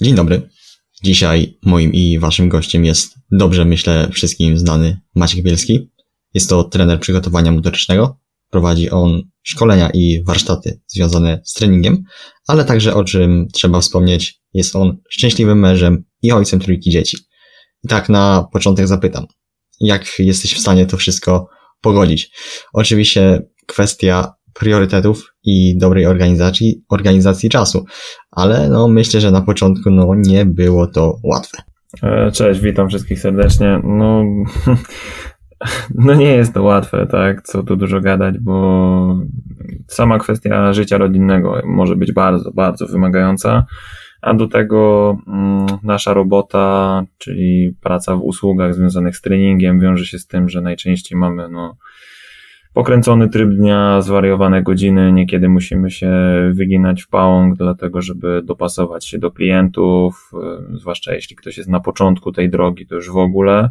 Dzień dobry. Dzisiaj moim i waszym gościem jest dobrze, myślę, wszystkim znany Maciek Bielski. Jest to trener przygotowania motorycznego. Prowadzi on szkolenia i warsztaty związane z treningiem, ale także, o czym trzeba wspomnieć, jest on szczęśliwym mężem i ojcem trójki dzieci. I tak na początek zapytam, jak jesteś w stanie to wszystko pogodzić? Oczywiście kwestia priorytetów i dobrej organizacji czasu, ale no myślę, że na początku no nie było to łatwe. Cześć, witam wszystkich serdecznie. No nie jest to łatwe, tak, co tu dużo gadać, bo sama kwestia życia rodzinnego może być bardzo, bardzo wymagająca, a do tego nasza robota, czyli praca w usługach związanych z treningiem, wiąże się z tym, że najczęściej mamy pokręcony tryb dnia, zwariowane godziny, niekiedy musimy się wyginać w pałąk, dlatego żeby dopasować się do klientów, zwłaszcza jeśli ktoś jest na początku tej drogi, to już w ogóle.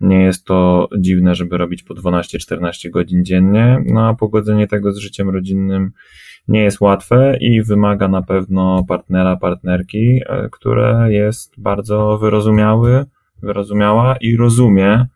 Nie jest to dziwne, żeby robić po 12-14 godzin dziennie, a pogodzenie tego z życiem rodzinnym nie jest łatwe i wymaga na pewno partnera, partnerki, które jest bardzo wyrozumiała i rozumie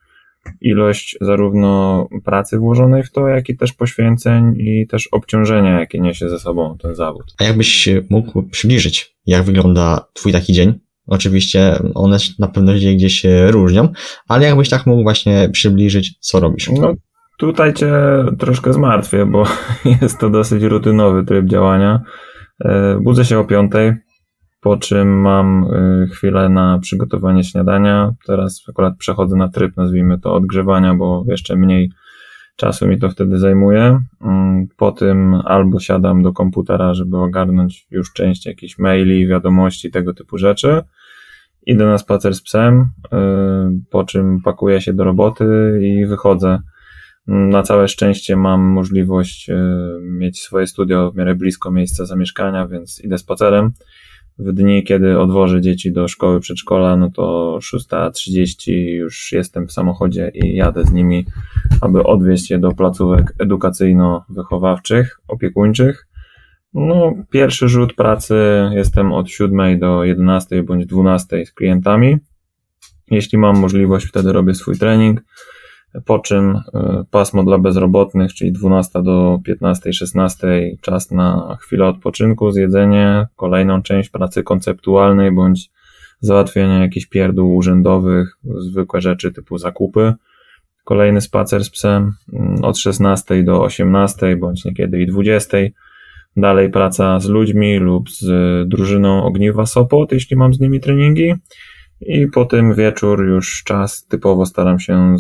ilość zarówno pracy włożonej w to, jak i też poświęceń i też obciążenia, jakie niesie ze sobą ten zawód. A jakbyś mógł przybliżyć, jak wygląda twój taki dzień? Oczywiście one na pewno gdzieś się różnią, ale jakbyś tak mógł właśnie przybliżyć, co robisz? No tutaj cię troszkę zmartwię, bo jest to dosyć rutynowy tryb działania. Budzę się o 5:00, po czym mam chwilę na przygotowanie śniadania. Teraz akurat przechodzę na tryb, nazwijmy to, odgrzewania, bo jeszcze mniej czasu mi to wtedy zajmuje. Po tym albo siadam do komputera, żeby ogarnąć już część jakichś maili, wiadomości, tego typu rzeczy. Idę na spacer z psem, po czym pakuję się do roboty i wychodzę. Na całe szczęście mam możliwość mieć swoje studio w miarę blisko miejsca zamieszkania, więc idę spacerem. W dni, kiedy odwożę dzieci do szkoły, przedszkola, no to 6:30 już jestem w samochodzie i jadę z nimi, aby odwieźć je do placówek edukacyjno-wychowawczych, opiekuńczych. Pierwszy rzut pracy jestem od 7:00 do 11:00 bądź 12:00 z klientami. Jeśli mam możliwość, wtedy robię swój trening, po czym pasmo dla bezrobotnych, czyli 12:00 do 15:00-16:00, czas na chwilę odpoczynku, zjedzenie, kolejną część pracy konceptualnej bądź załatwienie jakichś pierdół urzędowych, zwykłe rzeczy typu zakupy, kolejny spacer z psem, od 16:00 do 18:00 bądź niekiedy i 20:00, dalej praca z ludźmi lub z drużyną Ogniwa Sopot, jeśli mam z nimi treningi. I po tym wieczór już czas typowo staram się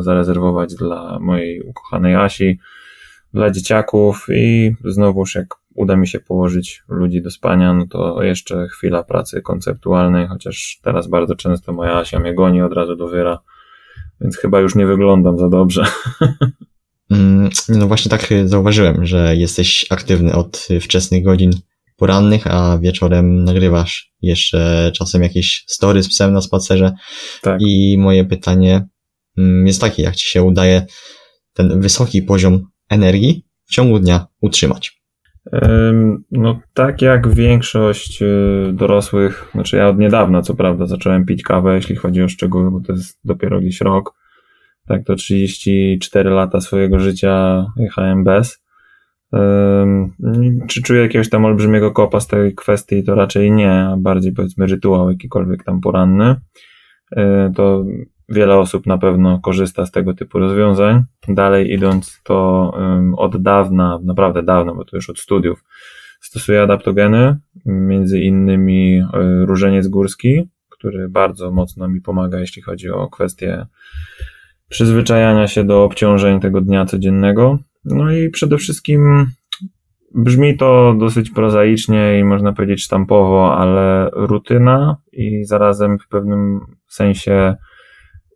zarezerwować dla mojej ukochanej Asi, dla dzieciaków i znowuż jak uda mi się położyć ludzi do spania, no to jeszcze chwila pracy konceptualnej, chociaż teraz bardzo często moja Asia mnie goni od razu do wyra, więc chyba już nie wyglądam za dobrze. No właśnie tak zauważyłem, że jesteś aktywny od wczesnych godzin porannych, a wieczorem nagrywasz jeszcze czasem jakieś story z psem na spacerze. Tak. I moje pytanie jest takie, jak ci się udaje ten wysoki poziom energii w ciągu dnia utrzymać? Tak jak większość dorosłych, ja od niedawna co prawda zacząłem pić kawę, jeśli chodzi o szczegóły, bo to jest dopiero jakiś rok, tak to 34 lata swojego życia jechałem bez. Czy czuję jakiegoś tam olbrzymiego kopa z tej kwestii, to raczej nie, a bardziej powiedzmy rytuał jakikolwiek tam poranny, to wiele osób na pewno korzysta z tego typu rozwiązań. Dalej idąc, to od dawna, naprawdę dawno, bo to już od studiów, stosuję adaptogeny, między innymi różeniec górski, który bardzo mocno mi pomaga, jeśli chodzi o kwestię przyzwyczajania się do obciążeń tego dnia codziennego. I przede wszystkim brzmi to dosyć prozaicznie i można powiedzieć sztampowo, ale rutyna i zarazem w pewnym sensie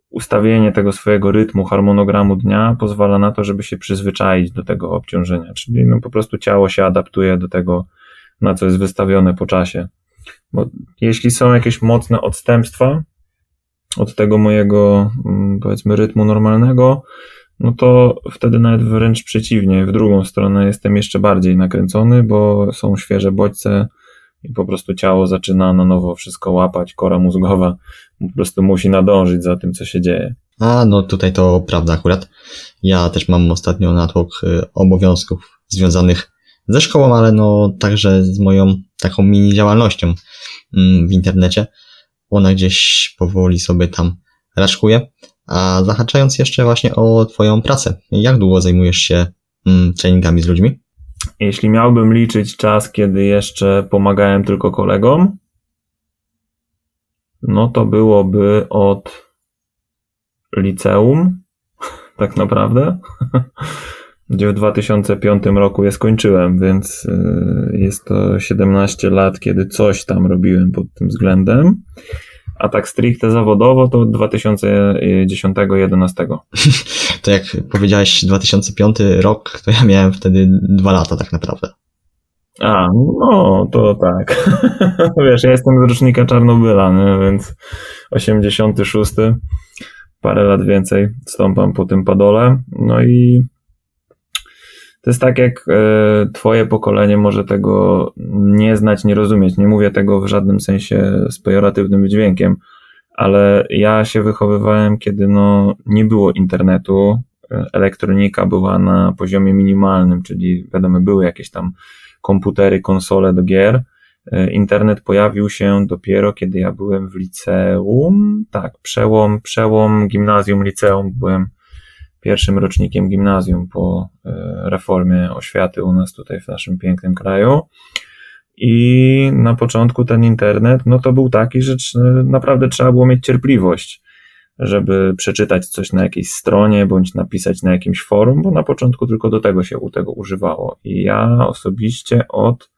ustawienie tego swojego rytmu, harmonogramu dnia pozwala na to, żeby się przyzwyczaić do tego obciążenia, czyli po prostu ciało się adaptuje do tego, na co jest wystawione po czasie. Bo jeśli są jakieś mocne odstępstwa od tego mojego, powiedzmy, rytmu normalnego, to wtedy nawet wręcz przeciwnie, w drugą stronę jestem jeszcze bardziej nakręcony, bo są świeże bodźce i po prostu ciało zaczyna na nowo wszystko łapać, kora mózgowa po prostu musi nadążyć za tym, co się dzieje. A, no tutaj to prawda akurat. Ja też mam ostatnio natłok obowiązków związanych ze szkołą, ale no także z moją taką mini działalnością w internecie. Ona gdzieś powoli sobie tam raczkuje. A zahaczając jeszcze właśnie o twoją pracę, jak długo zajmujesz się treningami z ludźmi? Jeśli miałbym liczyć czas, kiedy jeszcze pomagałem tylko kolegom, no to byłoby od liceum, tak naprawdę, gdzie w 2005 roku je skończyłem, więc jest to 17 lat, kiedy coś tam robiłem pod tym względem, a tak stricte zawodowo to od 2010-2011. To jak powiedziałeś 2005 rok, to ja miałem wtedy 2 lata tak naprawdę. A, no to tak. Wiesz, ja jestem z rocznika Czarnobyla, nie? Więc 86, parę lat więcej stąpam po tym padole. No i to jest tak, jak twoje pokolenie może tego nie znać, nie rozumieć. Nie mówię tego w żadnym sensie z pejoratywnym dźwiękiem, ale ja się wychowywałem, kiedy no nie było internetu, elektronika była na poziomie minimalnym, czyli wiadomo, były jakieś tam komputery, konsole do gier. Internet pojawił się dopiero, kiedy ja byłem w liceum, tak, przełom gimnazjum, liceum, byłem pierwszym rocznikiem gimnazjum po reformie oświaty u nas tutaj w naszym pięknym kraju. I na początku ten internet, no to był taki, że naprawdę trzeba było mieć cierpliwość, żeby przeczytać coś na jakiejś stronie, bądź napisać na jakimś forum, bo na początku tylko do tego się używało. I ja osobiście od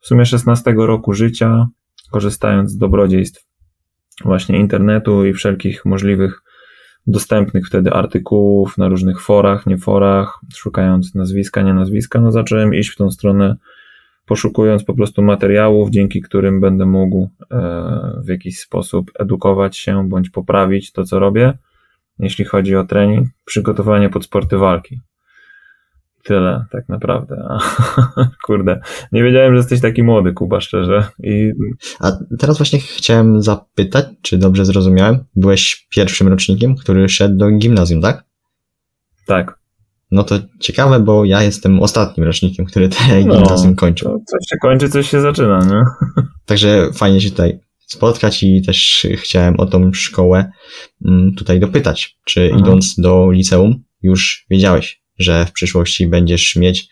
w sumie 16 roku życia, korzystając z dobrodziejstw właśnie internetu i wszelkich możliwych dostępnych wtedy artykułów na różnych forach, nie forach, szukając nazwiska, nie nazwiska, no zacząłem iść w tą stronę, poszukując po prostu materiałów, dzięki którym będę mógł w jakiś sposób edukować się, bądź poprawić to, co robię, jeśli chodzi o trening, przygotowanie pod sporty walki. Tyle, tak naprawdę. Kurde, nie wiedziałem, że jesteś taki młody, Kuba, szczerze. A teraz właśnie chciałem zapytać, czy dobrze zrozumiałem? Byłeś pierwszym rocznikiem, który szedł do gimnazjum, tak? Tak. No to ciekawe, bo ja jestem ostatnim rocznikiem, który te gimnazjum kończył. Coś się kończy, coś się zaczyna, nie? Także fajnie się tutaj spotkać i też chciałem o tą szkołę tutaj dopytać. Czy idąc do liceum już wiedziałeś, że w przyszłości będziesz mieć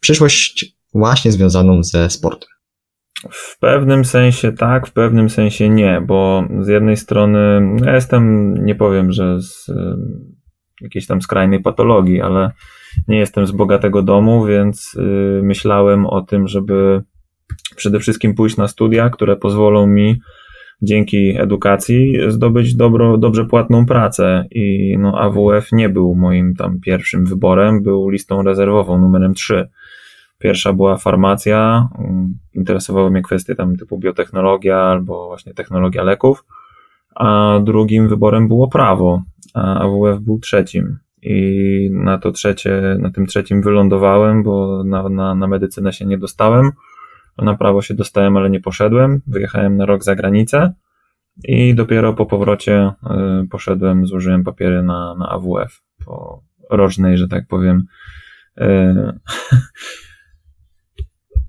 przyszłość właśnie związaną ze sportem? W pewnym sensie tak, w pewnym sensie nie, bo z jednej strony ja jestem, nie powiem, że z jakiejś tam skrajnej patologii, ale nie jestem z bogatego domu, więc myślałem o tym, żeby przede wszystkim pójść na studia, które pozwolą mi dzięki edukacji zdobyć dobrze płatną pracę i no AWF nie był moim tam pierwszym wyborem, był listą rezerwową numerem 3. Pierwsza była farmacja, interesowały mnie kwestie tam typu biotechnologia albo właśnie technologia leków, a drugim wyborem było prawo, a AWF był trzecim i na tym trzecim wylądowałem, bo na medycynę się nie dostałem. Na prawo się dostałem, ale nie poszedłem. Wyjechałem na rok za granicę i dopiero po powrocie poszedłem, złożyłem papiery na AWF po rocznej, że tak powiem,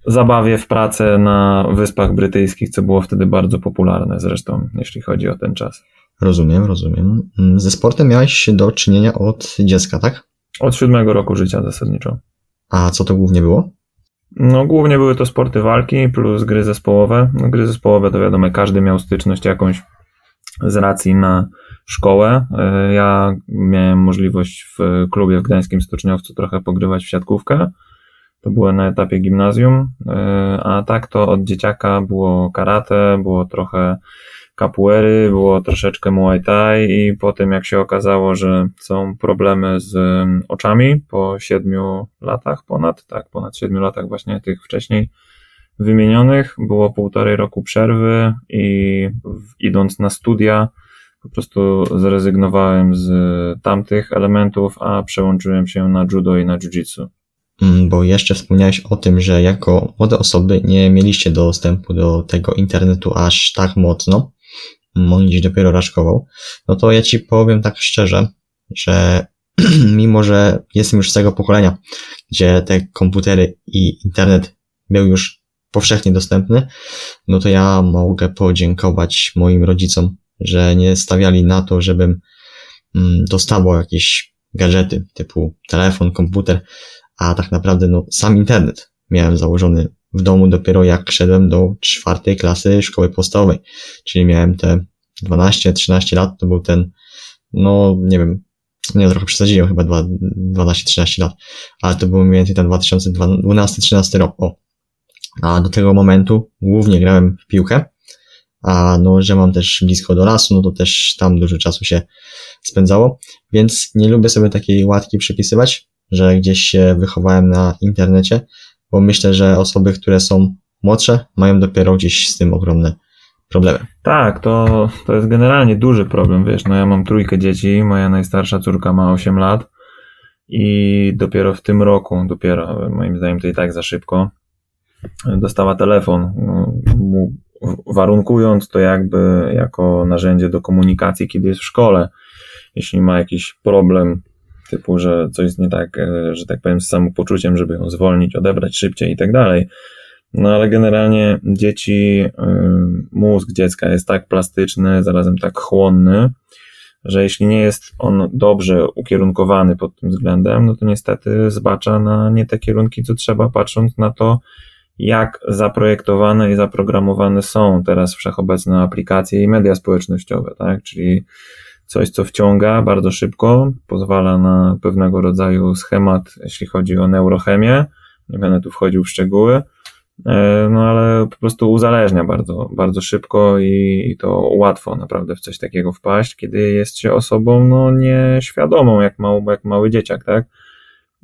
zabawie w pracę na Wyspach Brytyjskich, co było wtedy bardzo popularne zresztą, jeśli chodzi o ten czas. Rozumiem. Ze sportem miałeś do czynienia od dziecka, tak? Od 7 roku życia zasadniczo. A co to głównie było? No głównie były to sporty walki plus gry zespołowe. No, gry zespołowe to wiadomo, każdy miał styczność jakąś z racji na szkołę. Ja miałem możliwość w klubie w Gdańskim Stoczniowcu trochę pogrywać w siatkówkę. To było na etapie gimnazjum. A tak to od dzieciaka było karate, było trochę capoeiry, było troszeczkę muay thai i potem jak się okazało, że są problemy z oczami po 7 latach ponad 7 latach właśnie tych wcześniej wymienionych, było 1,5 roku przerwy i idąc na studia po prostu zrezygnowałem z tamtych elementów, a przełączyłem się na judo i na jiu-jitsu. bo jeszcze wspomniałeś o tym, że jako młode osoby nie mieliście dostępu do tego internetu aż tak mocno. On dziś dopiero raczkował. No to ja ci powiem tak szczerze, że mimo, że jestem już z tego pokolenia, gdzie te komputery i internet był już powszechnie dostępny, no to ja mogę podziękować moim rodzicom, że nie stawiali na to, żebym dostawał jakieś gadżety typu telefon, komputer, a tak naprawdę no sam internet miałem założony w domu dopiero jak szedłem do 4 klasy szkoły podstawowej, czyli miałem te 12-13 lat, to był ten, no nie wiem, nie, trochę przesadziłem, chyba 12-13 lat, ale to był mniej więcej ten 2012-13 rok, o. A do tego momentu głównie grałem w piłkę, a no, że mam też blisko do lasu, no to też tam dużo czasu się spędzało, więc nie lubię sobie takiej łatki przypisywać, że gdzieś się wychowałem na internecie, bo myślę, że osoby, które są młodsze, mają dopiero gdzieś z tym ogromne problemy. Tak, to jest generalnie duży problem, wiesz, no ja mam 3 dzieci, moja najstarsza córka ma 8 lat i dopiero w tym roku, moim zdaniem to i tak za szybko, dostała telefon, warunkując to jakby jako narzędzie do komunikacji, kiedy jest w szkole. Jeśli ma jakiś problem, typu, że coś jest nie tak, że tak powiem, z samopoczuciem, żeby ją zwolnić, odebrać szybciej i tak dalej. No ale generalnie dzieci, mózg dziecka jest tak plastyczny, zarazem tak chłonny, że jeśli nie jest on dobrze ukierunkowany pod tym względem, no to niestety zbacza na nie te kierunki, co trzeba, patrząc na to, jak zaprojektowane i zaprogramowane są teraz wszechobecne aplikacje i media społecznościowe, tak? Czyli coś, co wciąga bardzo szybko, pozwala na pewnego rodzaju schemat, jeśli chodzi o neurochemię, nie będę tu wchodził w szczegóły, no ale po prostu uzależnia bardzo, bardzo szybko i to łatwo naprawdę w coś takiego wpaść, kiedy jest się osobą no nieświadomą, jak mały dzieciak, tak?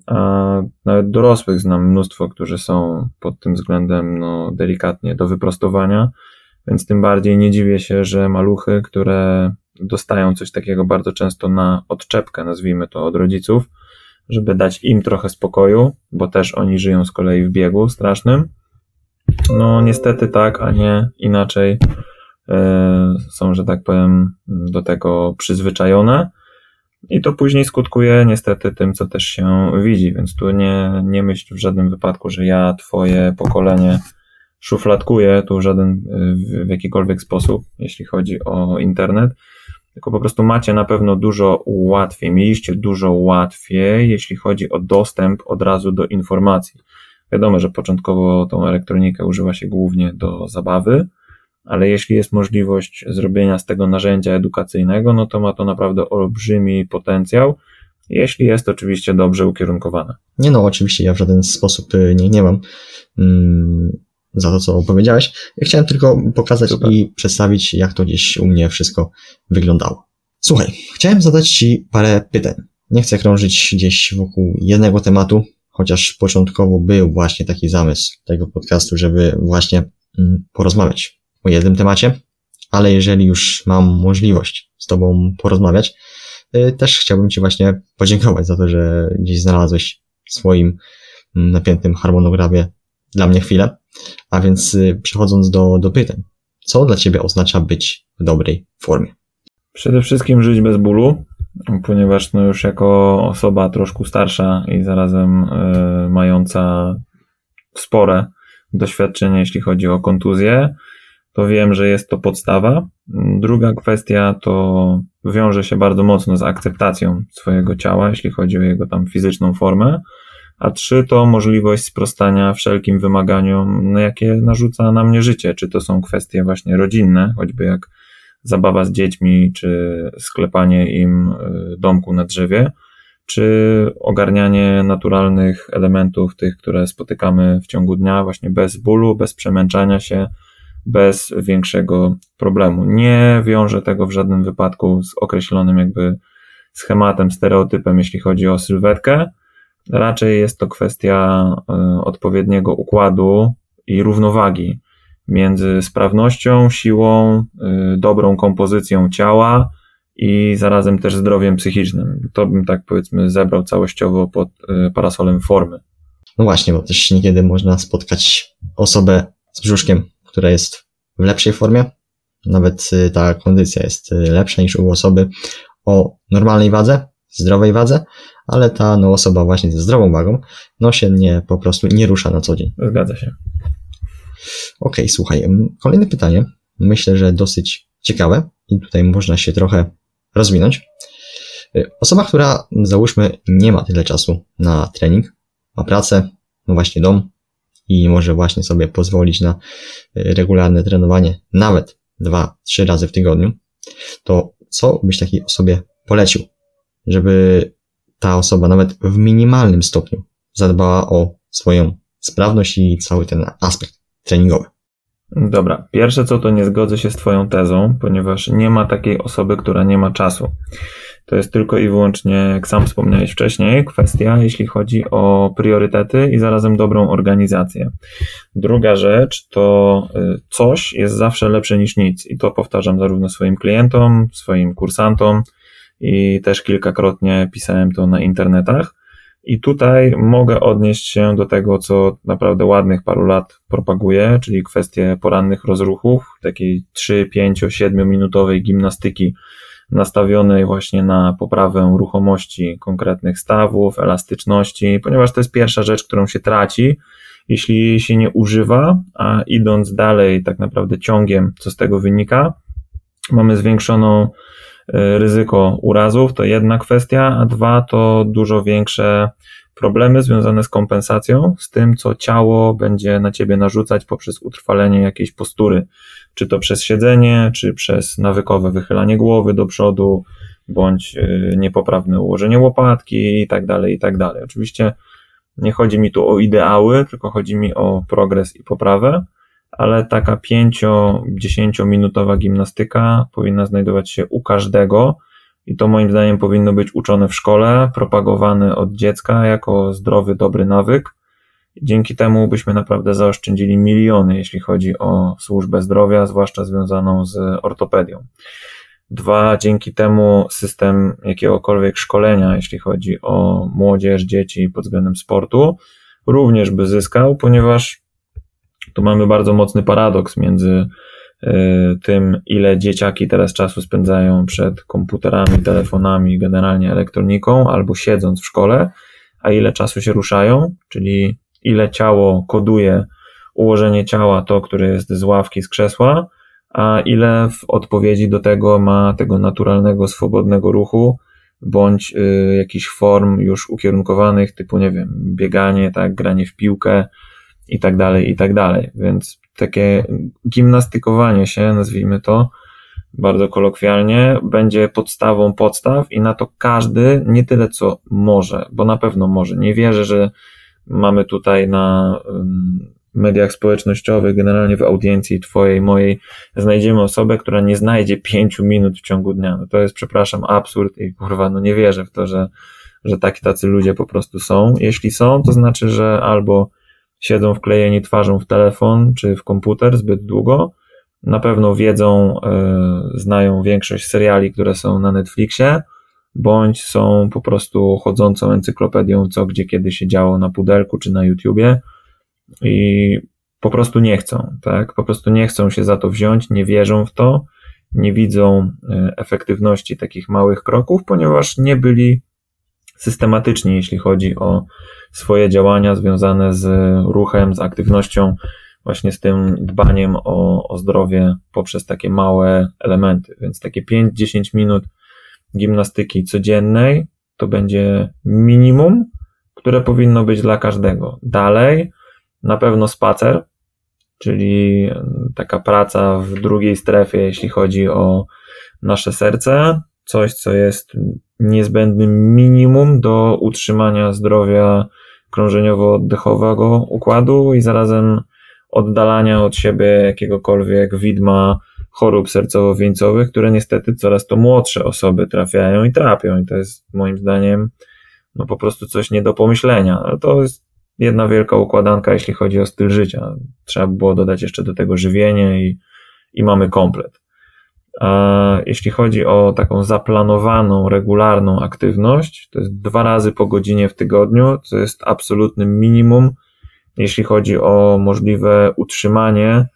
A nawet dorosłych znam mnóstwo, którzy są pod tym względem no delikatnie do wyprostowania, więc tym bardziej nie dziwię się, że maluchy, które dostają coś takiego bardzo często na odczepkę, nazwijmy to, od rodziców, żeby dać im trochę spokoju, bo też oni żyją z kolei w biegu strasznym. No niestety tak, a nie inaczej są, że tak powiem, do tego przyzwyczajone i to później skutkuje niestety tym, co też się widzi, więc tu nie myśl w żadnym wypadku, że ja, twoje pokolenie szufladkuję tu w jakikolwiek sposób, jeśli chodzi o internet, tylko po prostu macie na pewno dużo łatwiej, mieliście dużo łatwiej, jeśli chodzi o dostęp od razu do informacji. Wiadomo, że początkowo tą elektronikę używa się głównie do zabawy, ale jeśli jest możliwość zrobienia z tego narzędzia edukacyjnego, no to ma to naprawdę olbrzymi potencjał, jeśli jest oczywiście dobrze ukierunkowane. Nie no, oczywiście ja w żaden sposób nie gniewam za to, co opowiedziałeś. Ja chciałem tylko pokazać i przedstawić, jak to gdzieś u mnie wszystko wyglądało. Słuchaj, chciałem zadać ci parę pytań. Nie chcę krążyć gdzieś wokół jednego tematu, chociaż początkowo był właśnie taki zamysł tego podcastu, żeby właśnie porozmawiać o jednym temacie, ale jeżeli już mam możliwość z tobą porozmawiać, też chciałbym ci właśnie podziękować za to, że gdzieś znalazłeś w swoim napiętym harmonogramie dla mnie chwilę. A więc przechodząc do pytań, co dla ciebie oznacza być w dobrej formie? Przede wszystkim żyć bez bólu, ponieważ no już jako osoba troszkę starsza i zarazem mająca spore doświadczenie, jeśli chodzi o kontuzję, to wiem, że jest to podstawa. Druga kwestia to wiąże się bardzo mocno z akceptacją swojego ciała, jeśli chodzi o jego tam fizyczną formę. A 3 to możliwość sprostania wszelkim wymaganiom, jakie narzuca na mnie życie, czy to są kwestie właśnie rodzinne, choćby jak zabawa z dziećmi, czy sklepanie im domku na drzewie, czy ogarnianie naturalnych elementów, tych, które spotykamy w ciągu dnia, właśnie bez bólu, bez przemęczania się, bez większego problemu. Nie wiążę tego w żadnym wypadku z określonym jakby schematem, stereotypem, jeśli chodzi o sylwetkę. Raczej jest to kwestia odpowiedniego układu i równowagi między sprawnością, siłą, dobrą kompozycją ciała i zarazem też zdrowiem psychicznym. To bym tak powiedzmy zebrał całościowo pod parasolem formy. No właśnie, bo też niekiedy można spotkać osobę z brzuszkiem, która jest w lepszej formie. Nawet ta kondycja jest lepsza niż u osoby o normalnej wadze, zdrowej wadze, ale ta no, osoba właśnie ze zdrową wagą no się nie, po prostu nie rusza na co dzień. Zgadza się. Okej, słuchaj, kolejne pytanie. Myślę, że dosyć ciekawe i tutaj można się trochę rozwinąć. Osoba, która załóżmy nie ma tyle czasu na trening, ma pracę, no właśnie dom i może właśnie sobie pozwolić na regularne trenowanie nawet 2-3 razy w tygodniu, to co byś takiej osobie polecił, żeby ta osoba nawet w minimalnym stopniu zadbała o swoją sprawność i cały ten aspekt treningowy? Dobra, pierwsze co, to nie zgodzę się z twoją tezą, ponieważ nie ma takiej osoby, która nie ma czasu. To jest tylko i wyłącznie, jak sam wspomniałeś wcześniej, kwestia, jeśli chodzi o priorytety i zarazem dobrą organizację. Druga rzecz to coś jest zawsze lepsze niż nic i to powtarzam zarówno swoim klientom, swoim kursantom i też kilkakrotnie pisałem to na internetach. I tutaj mogę odnieść się do tego, co naprawdę ładnych paru lat propaguję, czyli kwestie porannych rozruchów, takiej 3, 5, 7 minutowej gimnastyki nastawionej właśnie na poprawę ruchomości konkretnych stawów, elastyczności, ponieważ to jest pierwsza rzecz, którą się traci, jeśli się nie używa, a idąc dalej tak naprawdę ciągiem, co z tego wynika, mamy zwiększoną ryzyko urazów, to jedna kwestia, a dwa to dużo większe problemy związane z kompensacją, z tym co ciało będzie na ciebie narzucać poprzez utrwalenie jakiejś postury, czy to przez siedzenie, czy przez nawykowe wychylanie głowy do przodu, bądź niepoprawne ułożenie łopatki i tak dalej, i tak dalej. Oczywiście nie chodzi mi tu o ideały, tylko chodzi mi o progres i poprawę, ale taka 5-10 minutowa gimnastyka powinna znajdować się u każdego i to moim zdaniem powinno być uczone w szkole, propagowane od dziecka jako zdrowy, dobry nawyk. Dzięki temu byśmy naprawdę zaoszczędzili miliony, jeśli chodzi o służbę zdrowia, zwłaszcza związaną z ortopedią. Dwa, dzięki temu system jakiegokolwiek szkolenia, jeśli chodzi o młodzież, dzieci pod względem sportu, również by zyskał, ponieważ tu mamy bardzo mocny paradoks między tym, ile dzieciaki teraz czasu spędzają przed komputerami, telefonami, generalnie elektroniką, albo siedząc w szkole, a ile czasu się ruszają, czyli ile ciało koduje ułożenie ciała, to, które jest z ławki, z krzesła, a ile w odpowiedzi do tego ma tego naturalnego, swobodnego ruchu, bądź jakichś form już ukierunkowanych, typu, nie wiem, bieganie, tak, granie w piłkę, i tak dalej, więc takie gimnastykowanie się, nazwijmy to bardzo kolokwialnie, będzie podstawą podstaw i na to każdy nie tyle co może, bo na pewno może. Nie wierzę, że mamy tutaj na mediach społecznościowych, generalnie w audiencji twojej, mojej, znajdziemy osobę, która nie znajdzie 5 minut w ciągu dnia. No to jest, przepraszam, absurd i kurwa, no nie wierzę w to, że tacy ludzie po prostu są. Jeśli są, to znaczy, że albo siedzą wklejeni twarzą w telefon czy w komputer zbyt długo, na pewno wiedzą, znają większość seriali, które są na Netflixie, bądź są po prostu chodzącą encyklopedią, co gdzie kiedy się działo na pudelku czy na YouTubie i po prostu nie chcą, tak? Po prostu nie chcą się za to wziąć, nie wierzą w to, nie widzą efektywności takich małych kroków, ponieważ nie byli systematycznie, jeśli chodzi o swoje działania związane z ruchem, z aktywnością, właśnie z tym dbaniem o zdrowie poprzez takie małe elementy. Więc takie 5-10 minut gimnastyki codziennej to będzie minimum, które powinno być dla każdego. Dalej na pewno spacer, czyli taka praca w drugiej strefie, jeśli chodzi o nasze serce, coś co jest niezbędnym minimum do utrzymania zdrowia krążeniowo-oddechowego układu i zarazem oddalania od siebie jakiegokolwiek widma chorób sercowo-wieńcowych, które niestety coraz to młodsze osoby trafiają i trapią i to jest moim zdaniem no po prostu coś nie do pomyślenia, ale to jest jedna wielka układanka, jeśli chodzi o styl życia. Trzeba było dodać jeszcze do tego żywienie i mamy komplet. Jeśli chodzi o taką zaplanowaną, regularną aktywność, to jest 2 razy po godzinie w tygodniu, co jest absolutnym minimum, jeśli chodzi o możliwe utrzymanie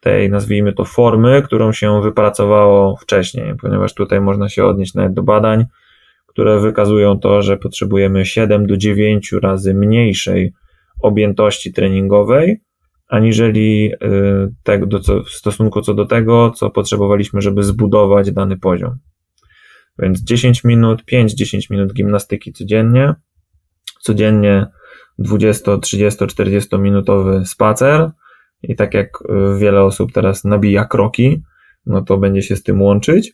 tej, nazwijmy to, formy, którą się wypracowało wcześniej, ponieważ tutaj można się odnieść nawet do badań, które wykazują to, że potrzebujemy 7 do 9 razy mniejszej objętości treningowej, aniżeli w stosunku co do tego, co potrzebowaliśmy, żeby zbudować dany poziom. Więc 10 minut, 5-10 minut gimnastyki codziennie 20, 30, 40 minutowy spacer i tak jak wiele osób teraz nabija kroki, no to będzie się z tym łączyć.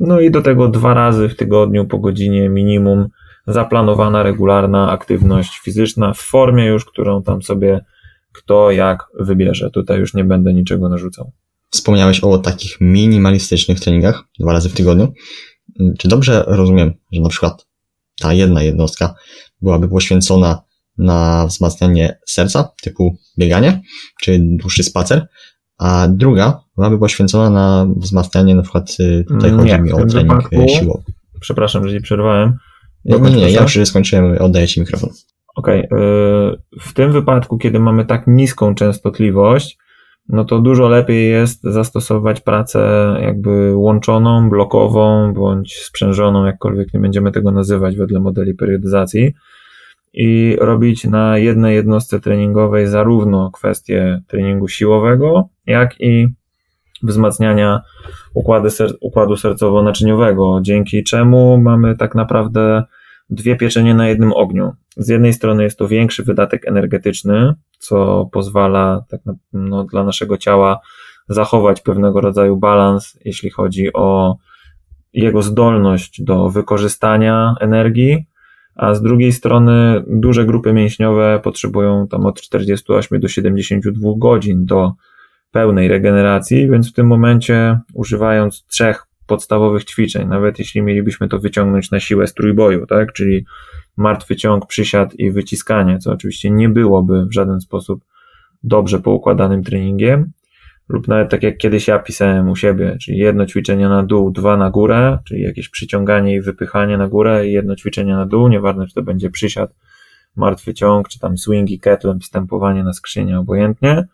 No i do tego 2 razy w tygodniu po godzinie minimum zaplanowana, regularna aktywność fizyczna w formie już, którą tam sobie kto jak wybierze. Tutaj już nie będę niczego narzucał. Wspomniałeś o takich minimalistycznych treningach 2 razy w tygodniu. Czy dobrze rozumiem, że na przykład ta jedna jednostka byłaby poświęcona na wzmacnianie serca, typu bieganie, czy dłuższy spacer, a druga byłaby poświęcona na wzmacnianie, na przykład tutaj chodzi mi o trening siłowy. Przepraszam, że ci przerwałem. Nie, ja już skończyłem, oddaję ci mikrofon. Okej, w tym wypadku, kiedy mamy tak niską częstotliwość, no to dużo lepiej jest zastosować pracę jakby łączoną, blokową, bądź sprzężoną, jakkolwiek nie będziemy tego nazywać wedle modeli periodyzacji i robić na jednej jednostce treningowej zarówno kwestię treningu siłowego, jak i wzmacniania układu sercowo-naczyniowego, dzięki czemu mamy tak naprawdę 2 pieczenie na jednym ogniu. Z jednej strony jest to większy wydatek energetyczny, co pozwala dla naszego ciała zachować pewnego rodzaju balans, jeśli chodzi o jego zdolność do wykorzystania energii, a z drugiej strony duże grupy mięśniowe potrzebują tam od 48 do 72 godzin do pełnej regeneracji, więc w tym momencie używając 3 podstawowych ćwiczeń, nawet jeśli mielibyśmy to wyciągnąć na siłę z trójboju, tak? Czyli martwy ciąg, przysiad i wyciskanie, co oczywiście nie byłoby w żaden sposób dobrze poukładanym treningiem, lub nawet tak jak kiedyś ja pisałem u siebie, czyli 1 ćwiczenie na dół, 2 na górę, czyli jakieś przyciąganie i wypychanie na górę i 1 ćwiczenie na dół, nieważne czy to będzie przysiad, martwy ciąg, czy tam swingi kettlem, wstępowanie na skrzynię, obojętnie,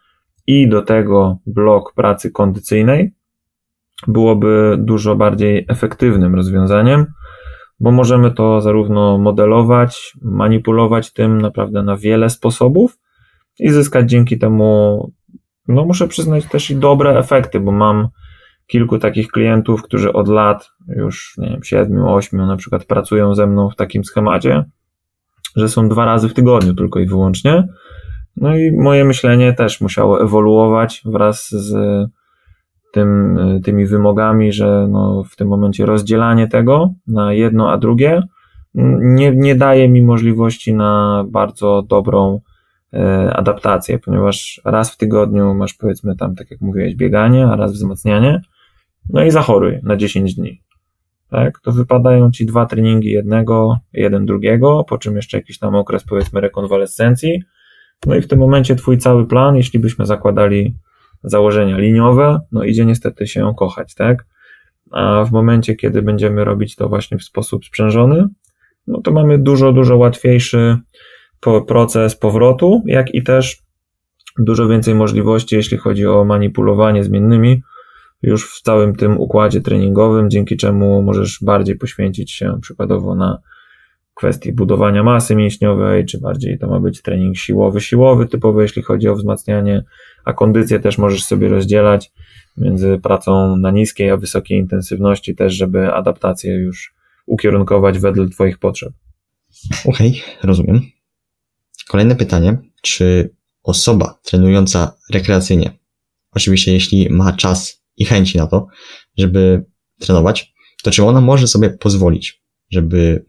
i do tego blok pracy kondycyjnej, byłoby dużo bardziej efektywnym rozwiązaniem, bo możemy to zarówno modelować, manipulować tym naprawdę na wiele sposobów i zyskać dzięki temu, no muszę przyznać, też i dobre efekty, bo mam kilku takich klientów, którzy od lat już, 7, 8 na przykład pracują ze mną w takim schemacie, że są 2 razy w tygodniu tylko i wyłącznie. No i moje myślenie też musiało ewoluować wraz z tymi wymogami, że no w tym momencie rozdzielanie tego na jedno a drugie nie daje mi możliwości na bardzo dobrą adaptację, ponieważ raz w tygodniu masz powiedzmy tam, tak jak mówiłeś, bieganie, a raz wzmacnianie, no i zachoruj na 10 dni. Tak? To wypadają ci 2 treningi jednego, jeden drugiego, po czym jeszcze jakiś tam okres powiedzmy rekonwalescencji, no i w tym momencie twój cały plan, jeśli byśmy zakładali założenia liniowe, no idzie niestety się kochać, tak? A w momencie, kiedy będziemy robić to właśnie w sposób sprzężony, no to mamy dużo, dużo łatwiejszy proces powrotu, jak i też dużo więcej możliwości, jeśli chodzi o manipulowanie zmiennymi już w całym tym układzie treningowym, dzięki czemu możesz bardziej poświęcić się przykładowo na kwestii budowania masy mięśniowej, czy bardziej to ma być trening siłowy typowy, jeśli chodzi o wzmacnianie, a kondycję też możesz sobie rozdzielać między pracą na niskiej, a wysokiej intensywności też, żeby adaptację już ukierunkować wedle twoich potrzeb. Okej, rozumiem. Kolejne pytanie, czy osoba trenująca rekreacyjnie, oczywiście jeśli ma czas i chęci na to, żeby trenować, to czy ona może sobie pozwolić, żeby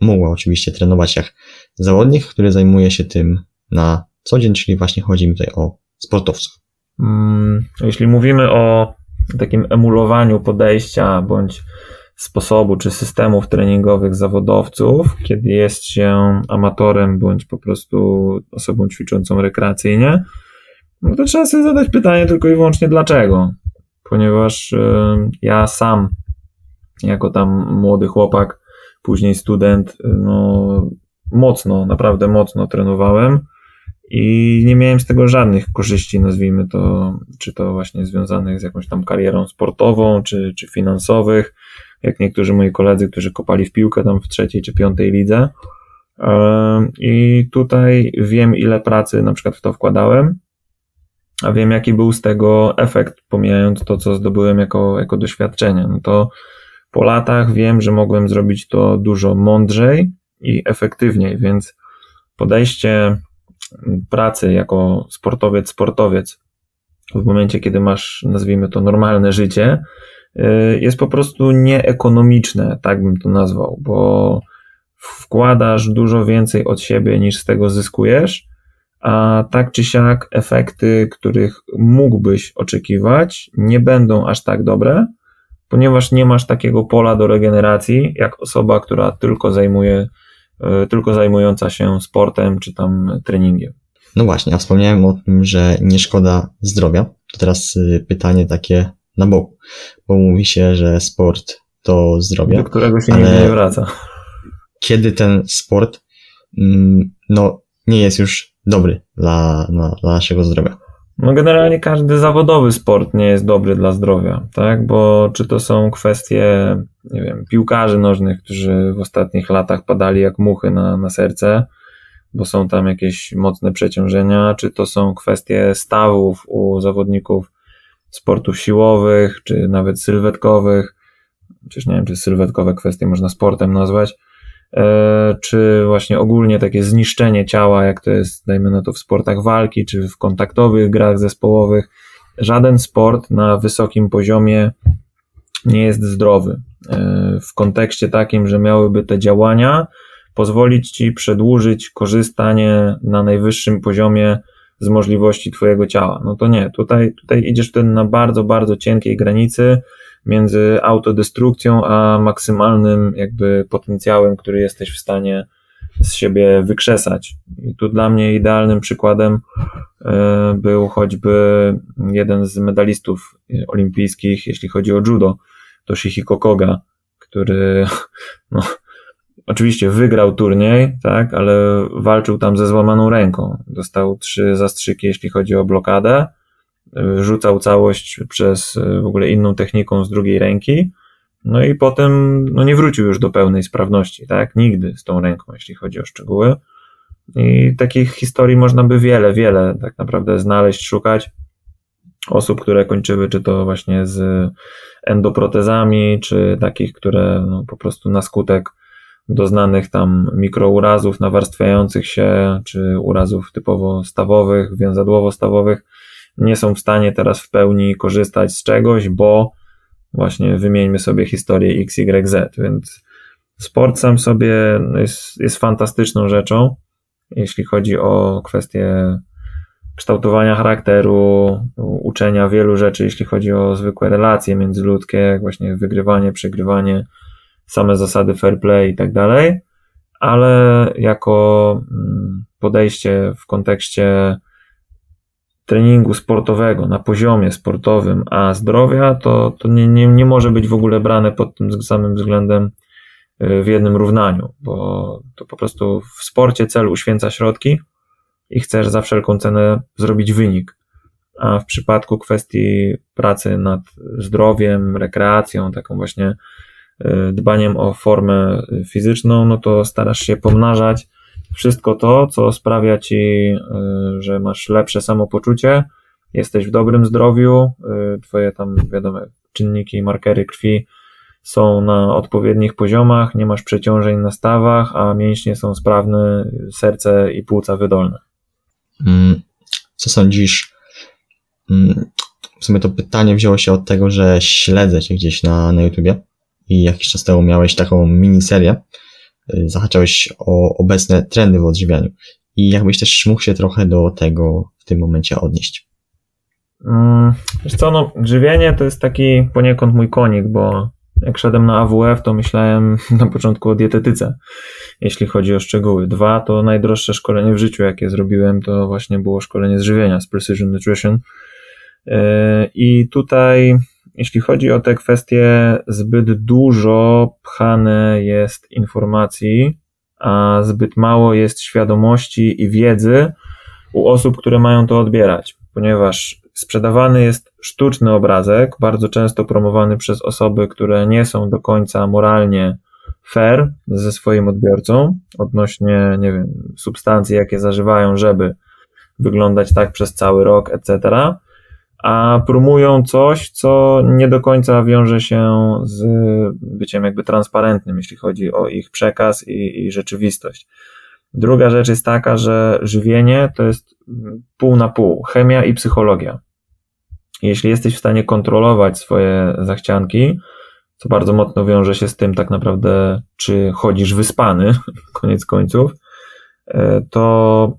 mogła oczywiście trenować jak zawodnik, który zajmuje się tym na co dzień, czyli właśnie chodzi mi tutaj o sportowców. Jeśli mówimy o takim emulowaniu podejścia bądź sposobu czy systemów treningowych zawodowców, kiedy jest się amatorem bądź po prostu osobą ćwiczącą rekreacyjnie, no to trzeba sobie zadać pytanie tylko i wyłącznie dlaczego. ponieważ ja sam, jako tam młody chłopak, później student, no mocno, naprawdę mocno trenowałem i nie miałem z tego żadnych korzyści, nazwijmy to, czy to właśnie związanych z jakąś tam karierą sportową, czy finansowych, jak niektórzy moi koledzy, którzy kopali w piłkę tam w 3. czy 5. lidze. I tutaj wiem, ile pracy na przykład w to wkładałem, a wiem, jaki był z tego efekt, pomijając to, co zdobyłem jako doświadczenie. No to po latach wiem, że mogłem zrobić to dużo mądrzej i efektywniej, więc podejście pracy jako sportowiec w momencie, kiedy masz, nazwijmy to, normalne życie, jest po prostu nieekonomiczne, tak bym to nazwał, bo wkładasz dużo więcej od siebie niż z tego zyskujesz, a tak czy siak efekty, których mógłbyś oczekiwać, nie będą aż tak dobre, ponieważ nie masz takiego pola do regeneracji, jak osoba, która tylko zajmująca się sportem czy tam treningiem. No właśnie, a wspomniałem o tym, że nie szkoda zdrowia. To teraz pytanie takie na boku, bo mówi się, że sport to zdrowie. Do którego się nigdy nie wraca. Kiedy ten sport nie jest już dobry dla naszego zdrowia? No generalnie każdy zawodowy sport nie jest dobry dla zdrowia, tak? Bo czy to są kwestie, nie wiem, piłkarzy nożnych, którzy w ostatnich latach padali jak muchy na serce, bo są tam jakieś mocne przeciążenia, czy to są kwestie stawów u zawodników sportów siłowych, czy nawet sylwetkowych, przecież nie wiem, czy sylwetkowe kwestie można sportem nazwać, czy właśnie ogólnie takie zniszczenie ciała, jak to jest, dajmy na to, w sportach walki, czy w kontaktowych grach zespołowych. Żaden sport na wysokim poziomie nie jest zdrowy. W kontekście takim, że miałyby te działania pozwolić ci przedłużyć korzystanie na najwyższym poziomie z możliwości twojego ciała. No to nie, tutaj idziesz na bardzo, bardzo cienkiej granicy między autodestrukcją a maksymalnym jakby potencjałem, który jesteś w stanie z siebie wykrzesać. I tu dla mnie idealnym przykładem był choćby jeden z medalistów olimpijskich, jeśli chodzi o judo, Toshihiko Koga, który oczywiście wygrał turniej, tak, ale walczył tam ze złamaną ręką. Dostał 3 zastrzyki, jeśli chodzi o blokadę. Rzucał całość przez w ogóle inną techniką z drugiej ręki, no i potem nie wrócił już do pełnej sprawności, tak? Nigdy z tą ręką, jeśli chodzi o szczegóły. I takich historii można by wiele tak naprawdę znaleźć, szukać osób, które kończyły czy to właśnie z endoprotezami, czy takich, które po prostu na skutek doznanych tam mikrourazów nawarstwiających się, czy urazów typowo stawowych, więzadłowo-stawowych, nie są w stanie teraz w pełni korzystać z czegoś, bo właśnie wymieńmy sobie historię XYZ, więc sport sam sobie jest fantastyczną rzeczą, jeśli chodzi o kwestie kształtowania charakteru, uczenia wielu rzeczy, jeśli chodzi o zwykłe relacje międzyludzkie, jak właśnie wygrywanie, przegrywanie, same zasady fair play i tak dalej, ale jako podejście w kontekście treningu sportowego na poziomie sportowym, a zdrowia, to nie może być w ogóle brane pod tym samym względem w jednym równaniu, bo to po prostu w sporcie cel uświęca środki i chcesz za wszelką cenę zrobić wynik, a w przypadku kwestii pracy nad zdrowiem, rekreacją, taką właśnie dbaniem o formę fizyczną, to starasz się pomnażać wszystko to, co sprawia ci, że masz lepsze samopoczucie, jesteś w dobrym zdrowiu, twoje tam, wiadomo, czynniki, markery krwi są na odpowiednich poziomach, nie masz przeciążeń na stawach, a mięśnie są sprawne, serce i płuca wydolne. Co sądzisz? W sumie to pytanie wzięło się od tego, że śledzę cię gdzieś na YouTubie i jakiś czas temu miałeś taką miniserię, zahaczałeś o obecne trendy w odżywianiu i jakbyś też mógł się trochę do tego w tym momencie odnieść. Wiesz co, żywienie to jest taki poniekąd mój konik, bo jak szedłem na AWF, to myślałem na początku o dietetyce, jeśli chodzi o szczegóły. 2, to najdroższe szkolenie w życiu, jakie zrobiłem, to właśnie było szkolenie z żywienia, z Precision Nutrition. I tutaj Jeśli chodzi o te kwestie, zbyt dużo pchane jest informacji, a zbyt mało jest świadomości i wiedzy u osób, które mają to odbierać, ponieważ sprzedawany jest sztuczny obrazek, bardzo często promowany przez osoby, które nie są do końca moralnie fair ze swoim odbiorcą odnośnie, nie wiem, substancji, jakie zażywają, żeby wyglądać tak przez cały rok, etc., a promują coś, co nie do końca wiąże się z byciem jakby transparentnym, jeśli chodzi o ich przekaz i rzeczywistość. Druga rzecz jest taka, że żywienie to jest pół na pół, chemia i psychologia. Jeśli jesteś w stanie kontrolować swoje zachcianki, co bardzo mocno wiąże się z tym tak naprawdę, czy chodzisz wyspany, koniec końców, to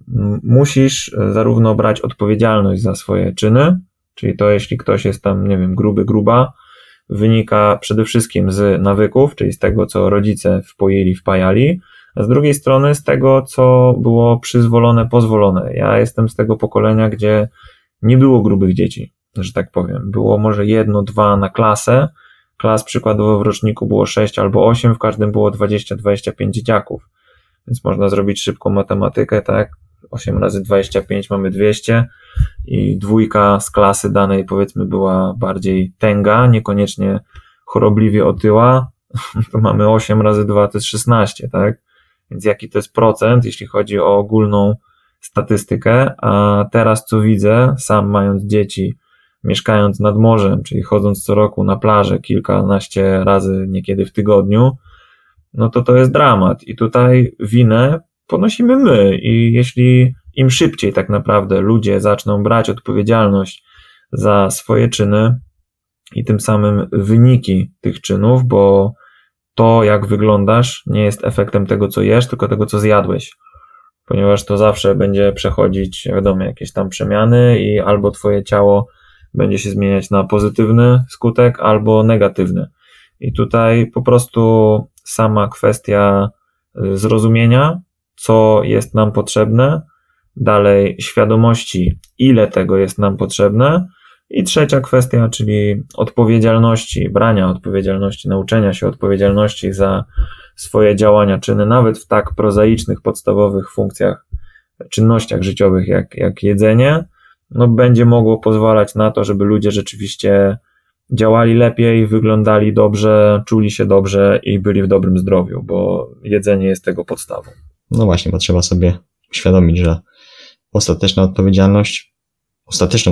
musisz zarówno brać odpowiedzialność za swoje czyny, czyli to jeśli ktoś jest tam, nie wiem, gruby, gruba, wynika przede wszystkim z nawyków, czyli z tego, co rodzice wpoili, wpajali, a z drugiej strony z tego, co było przyzwolone, pozwolone. Ja jestem z tego pokolenia, gdzie nie było grubych dzieci, że tak powiem. Było może 1, 2 na klasę. Klas przykładowo w roczniku było 6 albo 8, w każdym było 20-25 dzieciaków. Więc można zrobić szybką matematykę, tak? 8 razy 25 mamy 200 i 2 z klasy danej, powiedzmy, była bardziej tęga, niekoniecznie chorobliwie otyła, to mamy 8 razy 2 to jest 16, tak? Więc jaki to jest procent, jeśli chodzi o ogólną statystykę, a teraz co widzę, sam mając dzieci, mieszkając nad morzem, czyli chodząc co roku na plażę kilkanaście razy niekiedy w tygodniu, no to jest dramat i tutaj winę ponosimy my i jeśli im szybciej tak naprawdę ludzie zaczną brać odpowiedzialność za swoje czyny i tym samym wyniki tych czynów, bo to jak wyglądasz nie jest efektem tego co jesz, tylko tego co zjadłeś, ponieważ to zawsze będzie przechodzić, wiadomo, jakieś tam przemiany i albo twoje ciało będzie się zmieniać na pozytywny skutek albo negatywny i tutaj po prostu sama kwestia zrozumienia, co jest nam potrzebne, dalej świadomości, ile tego jest nam potrzebne i trzecia kwestia, czyli odpowiedzialności, brania odpowiedzialności, nauczenia się odpowiedzialności za swoje działania, czyny, nawet w tak prozaicznych, podstawowych funkcjach, czynnościach życiowych jak jedzenie, no będzie mogło pozwalać na to, żeby ludzie rzeczywiście działali lepiej, wyglądali dobrze, czuli się dobrze i byli w dobrym zdrowiu, bo jedzenie jest tego podstawą. No właśnie, bo trzeba sobie uświadomić, że ostateczną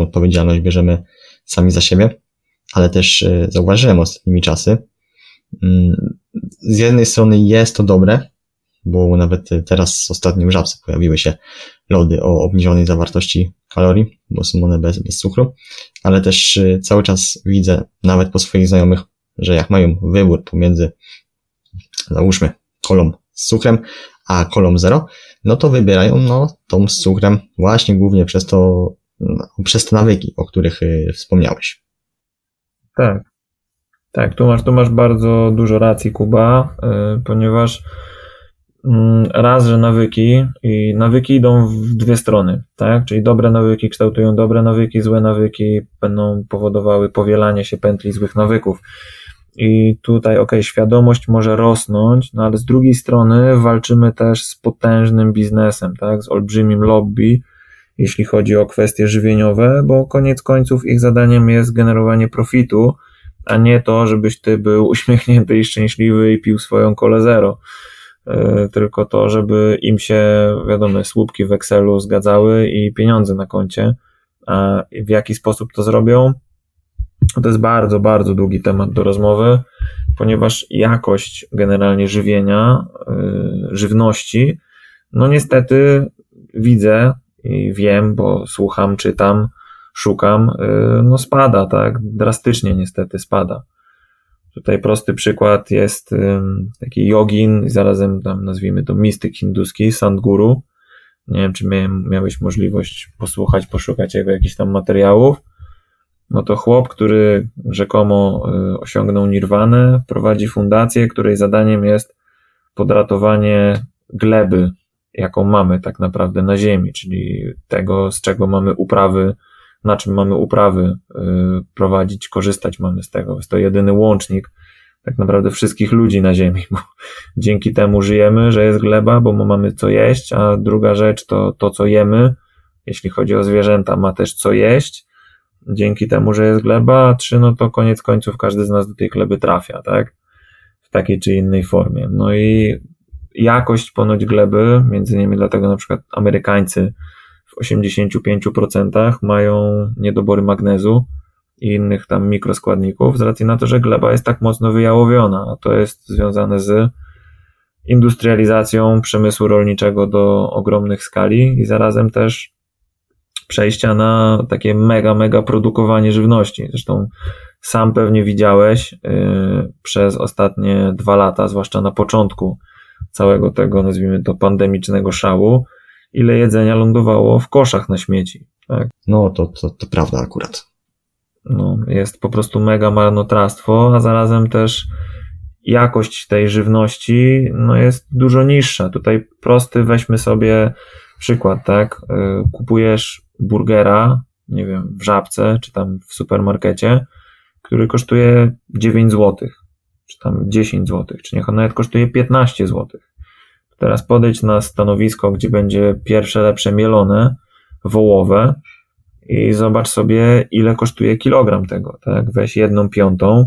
odpowiedzialność bierzemy sami za siebie, ale też zauważyłem ostatnimi czasy. Z jednej strony jest to dobre, bo nawet teraz ostatnio w Żabce pojawiły się lody o obniżonej zawartości kalorii, bo są one bez cukru, ale też cały czas widzę, nawet po swoich znajomych, że jak mają wybór pomiędzy, załóżmy, kolą z cukrem, a kolą zero, no to wybierają tą z cukrem właśnie głównie przez te nawyki, o których wspomniałeś. Tak, tu masz bardzo dużo racji, Kuba, ponieważ raz, że nawyki idą w dwie strony, tak? Czyli dobre nawyki kształtują dobre nawyki, złe nawyki będą powodowały powielanie się pętli złych nawyków. I tutaj, świadomość może rosnąć, ale z drugiej strony walczymy też z potężnym biznesem, tak? Z olbrzymim lobby, jeśli chodzi o kwestie żywieniowe, bo koniec końców ich zadaniem jest generowanie profitu, a nie to, żebyś ty był uśmiechnięty i szczęśliwy i pił swoją kolę zero. Tylko to, żeby im się, wiadomo, słupki w Excelu zgadzały i pieniądze na koncie. A w jaki sposób to zrobią? To jest bardzo, bardzo długi temat do rozmowy, ponieważ jakość generalnie żywienia, żywności, niestety widzę i wiem, bo słucham, czytam, szukam, spada, tak? Drastycznie niestety spada. Tutaj prosty przykład jest taki jogin i zarazem tam nazwijmy to mistyk hinduski, Sadhguru. Nie wiem, czy miałeś możliwość posłuchać, poszukać jego jakichś tam materiałów. No to chłop, który rzekomo osiągnął nirwanę, prowadzi fundację, której zadaniem jest podratowanie gleby, jaką mamy tak naprawdę na ziemi, czyli tego, z czego mamy uprawy na czym mamy uprawy prowadzić, korzystać mamy z tego. Jest to jedyny łącznik tak naprawdę wszystkich ludzi na ziemi, bo dzięki temu żyjemy, że jest gleba, bo mamy co jeść, a druga rzecz to to, co jemy, jeśli chodzi o zwierzęta, ma też co jeść, dzięki temu, że jest gleba, a trzy, no to koniec końców każdy z nas do tej gleby trafia, tak? W takiej czy innej formie. No i jakość ponoć gleby, między innymi dlatego na przykład Amerykańcy w 85% mają niedobory magnezu i innych tam mikroskładników z racji na to, że gleba jest tak mocno wyjałowiona, a to jest związane z industrializacją przemysłu rolniczego do ogromnych skali i zarazem też przejścia na takie mega produkowanie żywności. Zresztą sam pewnie widziałeś przez ostatnie 2 lata, zwłaszcza na początku całego tego, nazwijmy to, pandemicznego szału, ile jedzenia lądowało w koszach na śmieci. Tak? No, to prawda akurat. No, jest po prostu mega marnotrawstwo, a zarazem też jakość tej żywności no, jest dużo niższa. Tutaj prosty, weźmy sobie przykład, tak? Kupujesz burgera, nie wiem, w Żabce czy tam w supermarkecie, który kosztuje 9 zł, czy tam 10 zł, czy niech on nawet kosztuje 15 zł. Teraz podejdź na stanowisko, gdzie będzie pierwsze lepsze mielone, wołowe i zobacz sobie, ile kosztuje kilogram tego, tak? Weź 1/5,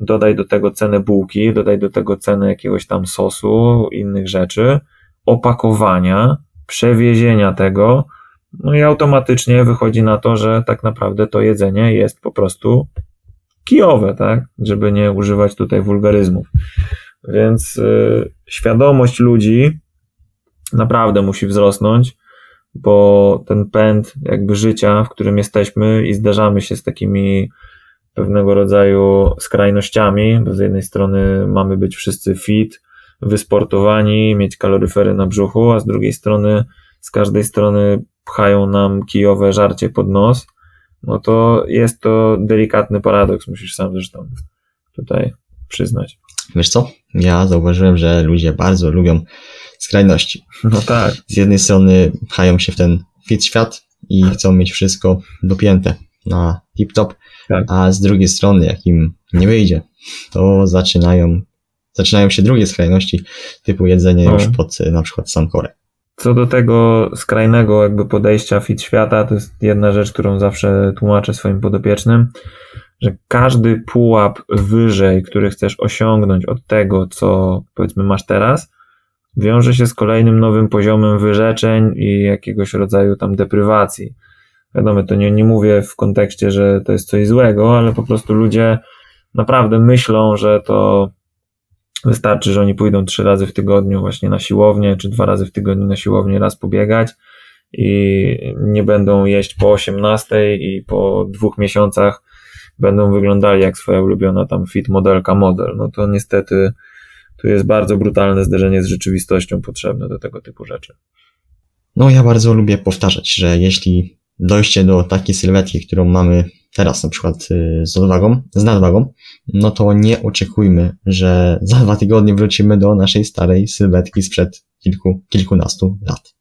dodaj do tego cenę bułki, dodaj do tego cenę jakiegoś tam sosu, innych rzeczy, opakowania, przewiezienia tego, no i automatycznie wychodzi na to, że tak naprawdę to jedzenie jest po prostu kijowe, tak? Żeby nie używać tutaj wulgaryzmów. Więc świadomość ludzi naprawdę musi wzrosnąć, bo ten pęd jakby życia, w którym jesteśmy i zderzamy się z takimi pewnego rodzaju skrajnościami, bo z jednej strony mamy być wszyscy fit, wysportowani, mieć kaloryfery na brzuchu, a z drugiej strony, z każdej strony pchają nam kijowe żarcie pod nos, no to jest to delikatny paradoks, musisz sam zresztą tutaj przyznać. Wiesz co? Ja zauważyłem, że ludzie bardzo lubią skrajności. No tak. Z jednej strony pchają się w ten fit świat i chcą mieć wszystko dopięte na tip-top, tak. A z drugiej strony, jak im nie wyjdzie, to zaczynają się drugie skrajności, typu jedzenie już pod na przykład sam korek. Co do tego skrajnego jakby podejścia fit świata, to jest jedna rzecz, którą zawsze tłumaczę swoim podopiecznym, że każdy pułap wyżej, który chcesz osiągnąć od tego, co powiedzmy masz teraz, wiąże się z kolejnym nowym poziomem wyrzeczeń i jakiegoś rodzaju tam deprywacji. Wiadomo, to nie mówię w kontekście, że to jest coś złego, ale po prostu ludzie naprawdę myślą, że to wystarczy, że oni pójdą 3 razy w tygodniu właśnie na siłownię, czy 2 razy w tygodniu na siłownię, raz pobiegać i nie będą jeść po 18 i po 2 miesiącach będą wyglądali jak swoja ulubiona tam fit modelka model. No to niestety tu jest bardzo brutalne zderzenie z rzeczywistością potrzebne do tego typu rzeczy. No ja bardzo lubię powtarzać, że jeśli dojście do takiej sylwetki, którą mamy teraz na przykład z nadwagą, no to nie oczekujmy, że za 2 tygodnie wrócimy do naszej starej sylwetki sprzed kilkunastu lat.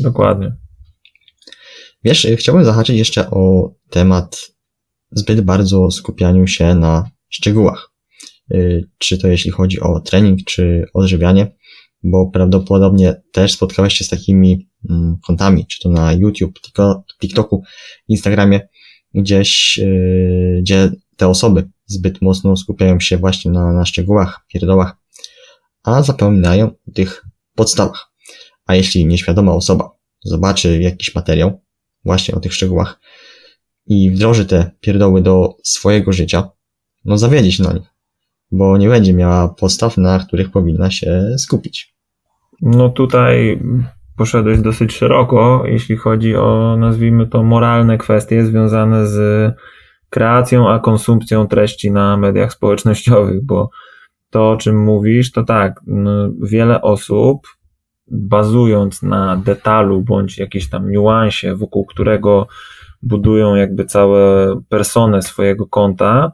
Dokładnie. Wiesz, chciałbym zahaczyć jeszcze o temat zbyt bardzo skupianiu się na szczegółach. Czy to jeśli chodzi o trening, czy odżywianie, bo prawdopodobnie też spotkałeś się z takimi kontami, czy to na YouTube, TikToku, Instagramie, gdzie te osoby zbyt mocno skupiają się właśnie na szczegółach, pierdołach, a zapominają o tych podstawach. A jeśli nieświadoma osoba zobaczy jakiś materiał właśnie o tych szczegółach i wdroży te pierdoły do swojego życia, no zawiedzie się na nich, bo nie będzie miała podstaw, na których powinna się skupić. No tutaj poszedłeś dosyć szeroko, jeśli chodzi o, nazwijmy to, moralne kwestie związane z kreacją, a konsumpcją treści na mediach społecznościowych, bo to, o czym mówisz, to tak, wiele osób, bazując na detalu bądź jakiejś tam niuansie, wokół którego budują jakby całe personę swojego konta,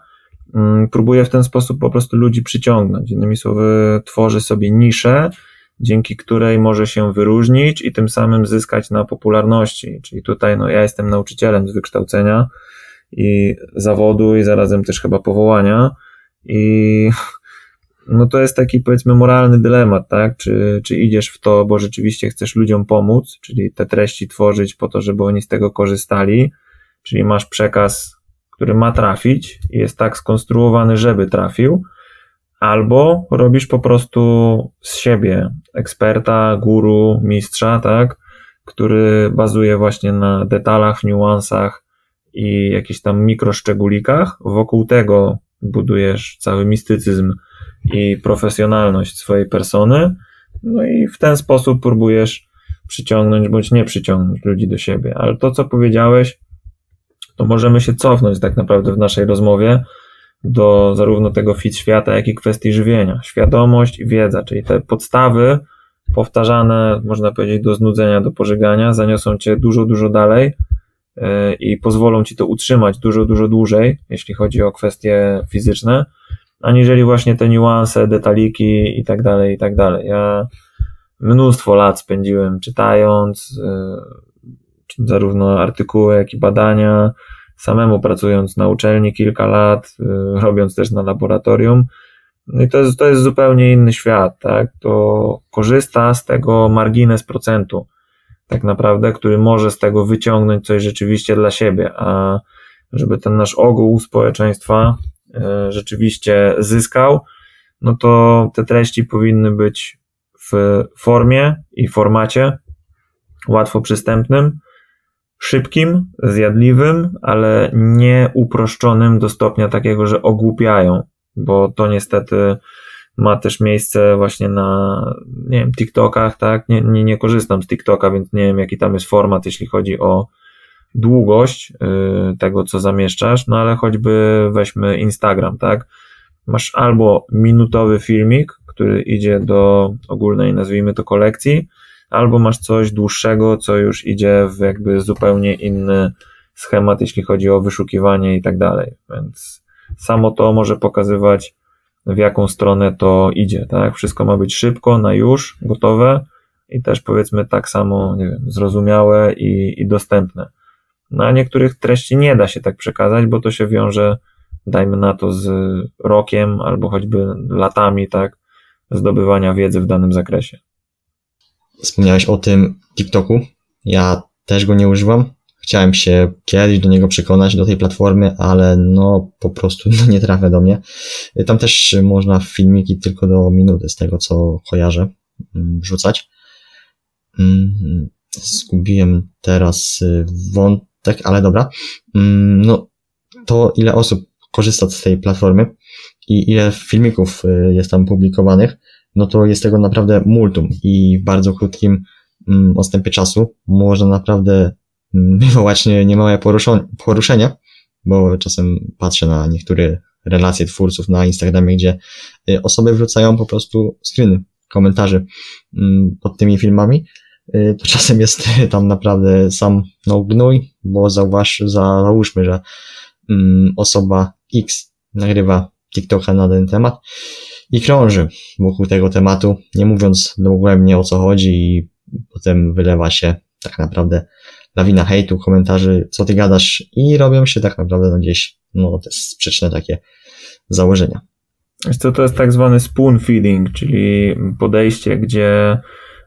próbuje w ten sposób po prostu ludzi przyciągnąć. Innymi słowy, tworzy sobie niszę, dzięki której może się wyróżnić i tym samym zyskać na popularności. Czyli tutaj ja jestem nauczycielem z wykształcenia i zawodu i zarazem też chyba powołania i to jest taki, powiedzmy, moralny dylemat, tak? Czy idziesz w to, bo rzeczywiście chcesz ludziom pomóc, czyli te treści tworzyć po to, żeby oni z tego korzystali, czyli masz przekaz, który ma trafić i jest tak skonstruowany, żeby trafił, albo robisz po prostu z siebie eksperta, guru, mistrza, tak? Który bazuje właśnie na detalach, niuansach i jakichś tam mikroszczególikach. Wokół tego budujesz cały mistycyzm i profesjonalność swojej persony, i w ten sposób próbujesz przyciągnąć bądź nie przyciągnąć ludzi do siebie. Ale to, co powiedziałeś, to możemy się cofnąć tak naprawdę w naszej rozmowie do zarówno tego fit świata, jak i kwestii żywienia. Świadomość i wiedza, czyli te podstawy powtarzane, można powiedzieć, do znudzenia, do pożegania, zaniosą cię dużo, dużo dalej i pozwolą ci to utrzymać dużo, dużo dłużej, jeśli chodzi o kwestie fizyczne, aniżeli właśnie te niuanse, detaliki i tak dalej, i tak dalej. Ja mnóstwo lat spędziłem czytając zarówno artykuły, jak i badania, samemu pracując na uczelni kilka lat, robiąc też na laboratorium. I to jest zupełnie inny świat, tak? To korzysta z tego margines procentu, tak naprawdę, który może z tego wyciągnąć coś rzeczywiście dla siebie, a żeby ten nasz ogół społeczeństwa rzeczywiście zyskał, to te treści powinny być w formie i formacie łatwo przystępnym, szybkim, zjadliwym, ale nie uproszczonym do stopnia takiego, że ogłupiają, bo to niestety ma też miejsce właśnie na, TikTokach, tak? Nie korzystam z TikToka, więc nie wiem, jaki tam jest format, jeśli chodzi o długość tego, co zamieszczasz, ale choćby weźmy Instagram, tak? Masz albo minutowy filmik, który idzie do ogólnej, nazwijmy to, kolekcji, albo masz coś dłuższego, co już idzie w jakby zupełnie inny schemat, jeśli chodzi o wyszukiwanie i tak dalej, więc samo to może pokazywać, w jaką stronę to idzie, tak? Wszystko ma być szybko, na już, gotowe i też, powiedzmy, tak samo, zrozumiałe i dostępne. A niektórych treści nie da się tak przekazać, bo to się wiąże, dajmy na to, z rokiem albo choćby latami, tak? Zdobywania wiedzy w danym zakresie. Wspomniałeś o tym TikToku. Ja też go nie używam. Chciałem się kiedyś do niego przekonać, do tej platformy, ale po prostu nie trafia do mnie. Tam też można filmiki tylko do minuty, z tego co kojarzę, wrzucać. Zgubiłem teraz wątek, ale dobra. To ile osób korzysta z tej platformy i ile filmików jest tam publikowanych, to jest tego naprawdę multum i w bardzo krótkim odstępie czasu można naprawdę wywołać niemałe poruszenia, bo czasem patrzę na niektóre relacje twórców na Instagramie, gdzie osoby wrzucają po prostu screeny, komentarzy pod tymi filmami, to czasem jest tam naprawdę sam gnój, bo załóżmy, że osoba X nagrywa TikToka na ten temat i krąży wokół tego tematu, nie mówiąc dogłębnie o co chodzi i potem wylewa się tak naprawdę lawina hejtu, komentarzy, co ty gadasz, i robią się tak naprawdę gdzieś te sprzeczne takie założenia. To jest tak zwany spoon feeding, czyli podejście, gdzie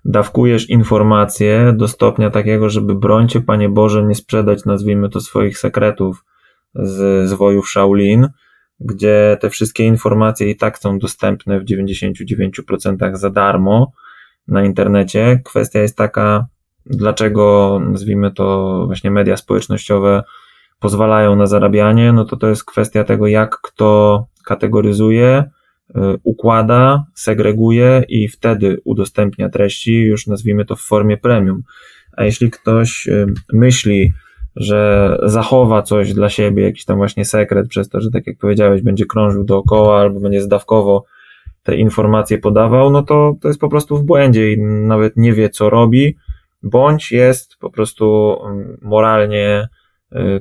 dawkujesz informacje do stopnia takiego, żeby broń cię, Panie Boże, nie sprzedać, nazwijmy to, swoich sekretów z wojów Shaolin, gdzie te wszystkie informacje i tak są dostępne w 99% za darmo na internecie. Kwestia jest taka, dlaczego, nazwijmy to, właśnie media społecznościowe pozwalają na zarabianie, to jest kwestia tego, jak kto kategoryzuje, układa, segreguje i wtedy udostępnia treści, już nazwijmy to, w formie premium. A jeśli ktoś myśli, że zachowa coś dla siebie, jakiś tam właśnie sekret, przez to, że tak jak powiedziałeś, będzie krążył dookoła albo będzie zdawkowo te informacje podawał, to jest po prostu w błędzie i nawet nie wie, co robi, bądź jest po prostu moralnie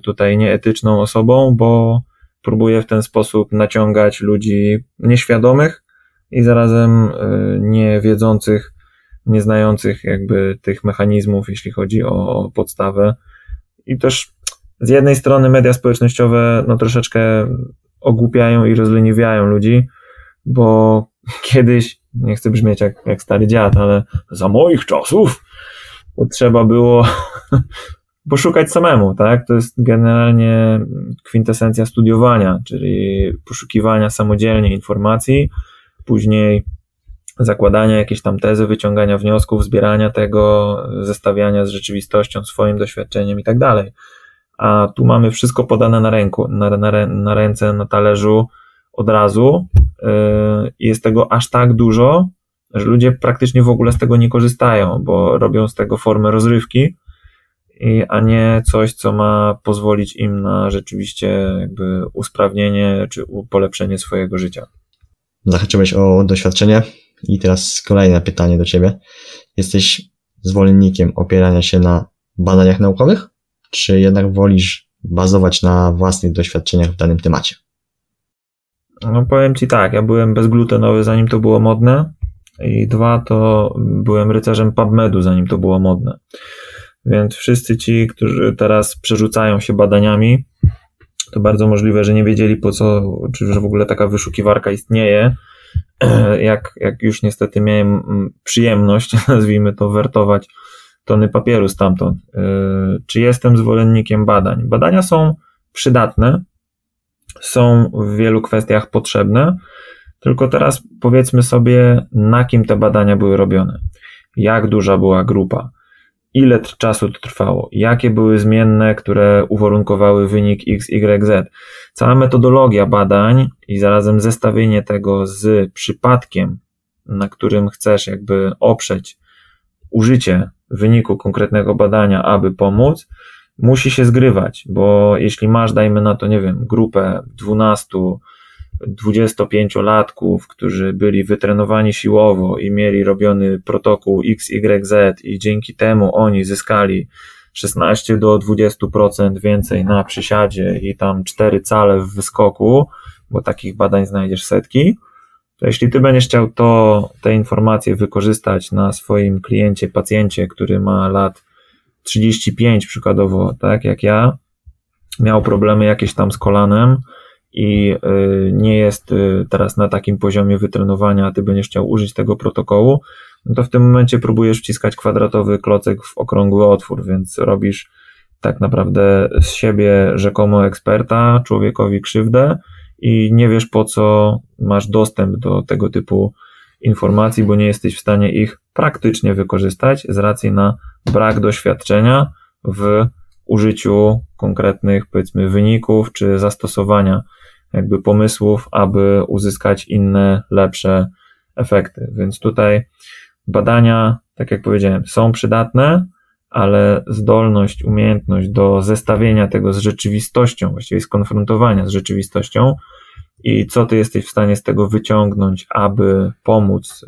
tutaj nieetyczną osobą, bo próbuje w ten sposób naciągać ludzi nieświadomych i zarazem nie wiedzących, nieznających jakby tych mechanizmów, jeśli chodzi o podstawę. I też z jednej strony media społecznościowe no troszeczkę ogłupiają i rozleniwiają ludzi, bo kiedyś, nie chcę brzmieć jak stary dziad, ale za moich czasów to trzeba było poszukać samemu, tak? To jest generalnie kwintesencja studiowania, czyli poszukiwania samodzielnie informacji, później zakładania jakiejś tam tezy, wyciągania wniosków, zbierania tego, zestawiania z rzeczywistością, swoim doświadczeniem i tak dalej. A tu mamy wszystko podane na ręce, na talerzu od razu i jest tego aż tak dużo, że ludzie praktycznie w ogóle z tego nie korzystają, bo robią z tego formę rozrywki, a nie coś, co ma pozwolić im na rzeczywiście jakby usprawnienie czy polepszenie swojego życia. Zahaczyłeś o doświadczenie i teraz kolejne pytanie do Ciebie. Jesteś zwolennikiem opierania się na badaniach naukowych, czy jednak wolisz bazować na własnych doświadczeniach w danym temacie? No powiem Ci tak, ja byłem bezglutenowy, zanim to było modne, i dwa, to byłem rycerzem PubMedu, zanim to było modne. Więc wszyscy ci, którzy teraz przerzucają się badaniami, to bardzo możliwe, że nie wiedzieli po co, czy że w ogóle taka wyszukiwarka istnieje. Jak już niestety miałem przyjemność, nazwijmy to, wertować tony papieru stamtąd. Czy jestem zwolennikiem badań? Badania są przydatne, są w wielu kwestiach potrzebne, tylko teraz powiedzmy sobie, na kim te badania były robione, jak duża była grupa, ile czasu to trwało, jakie były zmienne, które uwarunkowały wynik X, Y, Z. Cała metodologia badań i zarazem zestawienie tego z przypadkiem, na którym chcesz jakby oprzeć użycie wyniku konkretnego badania, aby pomóc, musi się zgrywać, bo jeśli masz, dajmy na to, nie wiem, grupę 12, 25-latków, którzy byli wytrenowani siłowo i mieli robiony protokół XYZ i dzięki temu oni zyskali 16 do 20% więcej na przysiadzie i tam 4 cale w wyskoku, bo takich badań znajdziesz setki, to jeśli ty będziesz chciał te informacje wykorzystać na swoim kliencie, pacjencie, który ma lat 35 przykładowo, tak jak ja, miał problemy jakieś tam z kolanem i nie jest teraz na takim poziomie wytrenowania, a ty będziesz chciał użyć tego protokołu, no to w tym momencie próbujesz wciskać kwadratowy klocek w okrągły otwór, więc robisz tak naprawdę z siebie rzekomo eksperta, człowiekowi krzywdę i nie wiesz po co masz dostęp do tego typu informacji, bo nie jesteś w stanie ich praktycznie wykorzystać z racji na brak doświadczenia w użyciu konkretnych, powiedzmy, wyników czy zastosowania jakby pomysłów, aby uzyskać inne, lepsze efekty. Więc tutaj badania, tak jak powiedziałem, są przydatne, ale zdolność, umiejętność do zestawienia tego z rzeczywistością, właściwie skonfrontowania z rzeczywistością i co ty jesteś w stanie z tego wyciągnąć, aby pomóc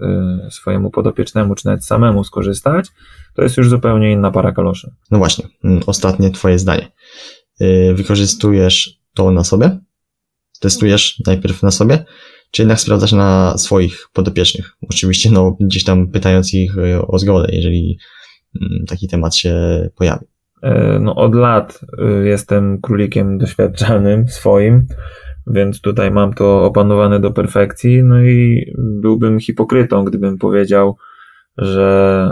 swojemu podopiecznemu, czy nawet samemu skorzystać, to jest już zupełnie inna para kaloszy. No właśnie, ostatnie twoje zdanie. Wykorzystujesz to na sobie? Testujesz najpierw na sobie? Czy jednak sprawdzasz na swoich podopiecznych? Oczywiście no, gdzieś tam pytając ich o zgodę, jeżeli taki temat się pojawi. No od lat jestem królikiem doświadczalnym, swoim, więc tutaj mam to opanowane do perfekcji, no i byłbym hipokrytą, gdybym powiedział, że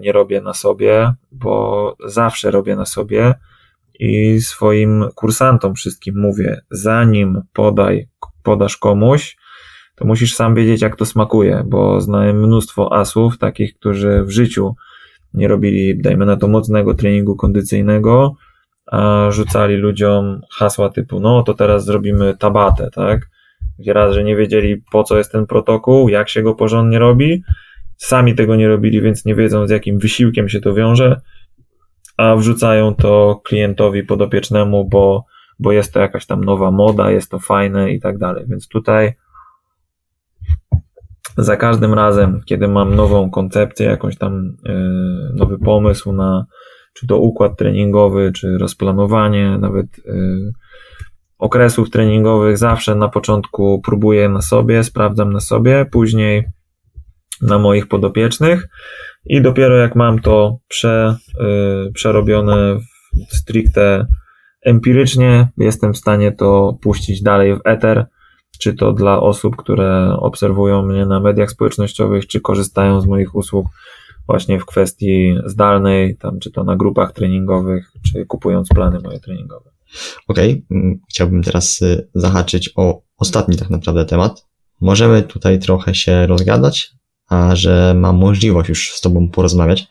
nie robię na sobie, bo zawsze robię na sobie i swoim kursantom wszystkim mówię, zanim podasz komuś, to musisz sam wiedzieć jak to smakuje, bo znałem mnóstwo asów, takich, którzy w życiu nie robili, dajmy na to, mocnego treningu kondycyjnego, a rzucali ludziom hasła typu, no to teraz zrobimy tabatę, tak? Gdzie raz, że nie wiedzieli po co jest ten protokół, jak się go porządnie robi, sami tego nie robili, więc nie wiedzą z jakim wysiłkiem się to wiąże, a wrzucają to klientowi podopiecznemu, bo jest to jakaś tam nowa moda, jest to fajne i tak dalej. Więc tutaj za każdym razem, kiedy mam nową koncepcję, jakąś tam nowy pomysł na czy to układ treningowy, czy rozplanowanie, nawet okresów treningowych, zawsze na początku próbuję na sobie, sprawdzam na sobie, później na moich podopiecznych i dopiero jak mam to przerobione stricte empirycznie, jestem w stanie to puścić dalej w eter, czy to dla osób, które obserwują mnie na mediach społecznościowych, czy korzystają z moich usług właśnie w kwestii zdalnej, tam czy to na grupach treningowych, czy kupując plany moje treningowe. Okej, chciałbym teraz zahaczyć o ostatni tak naprawdę temat. Możemy tutaj trochę się rozgadać, a że mam możliwość już z Tobą porozmawiać,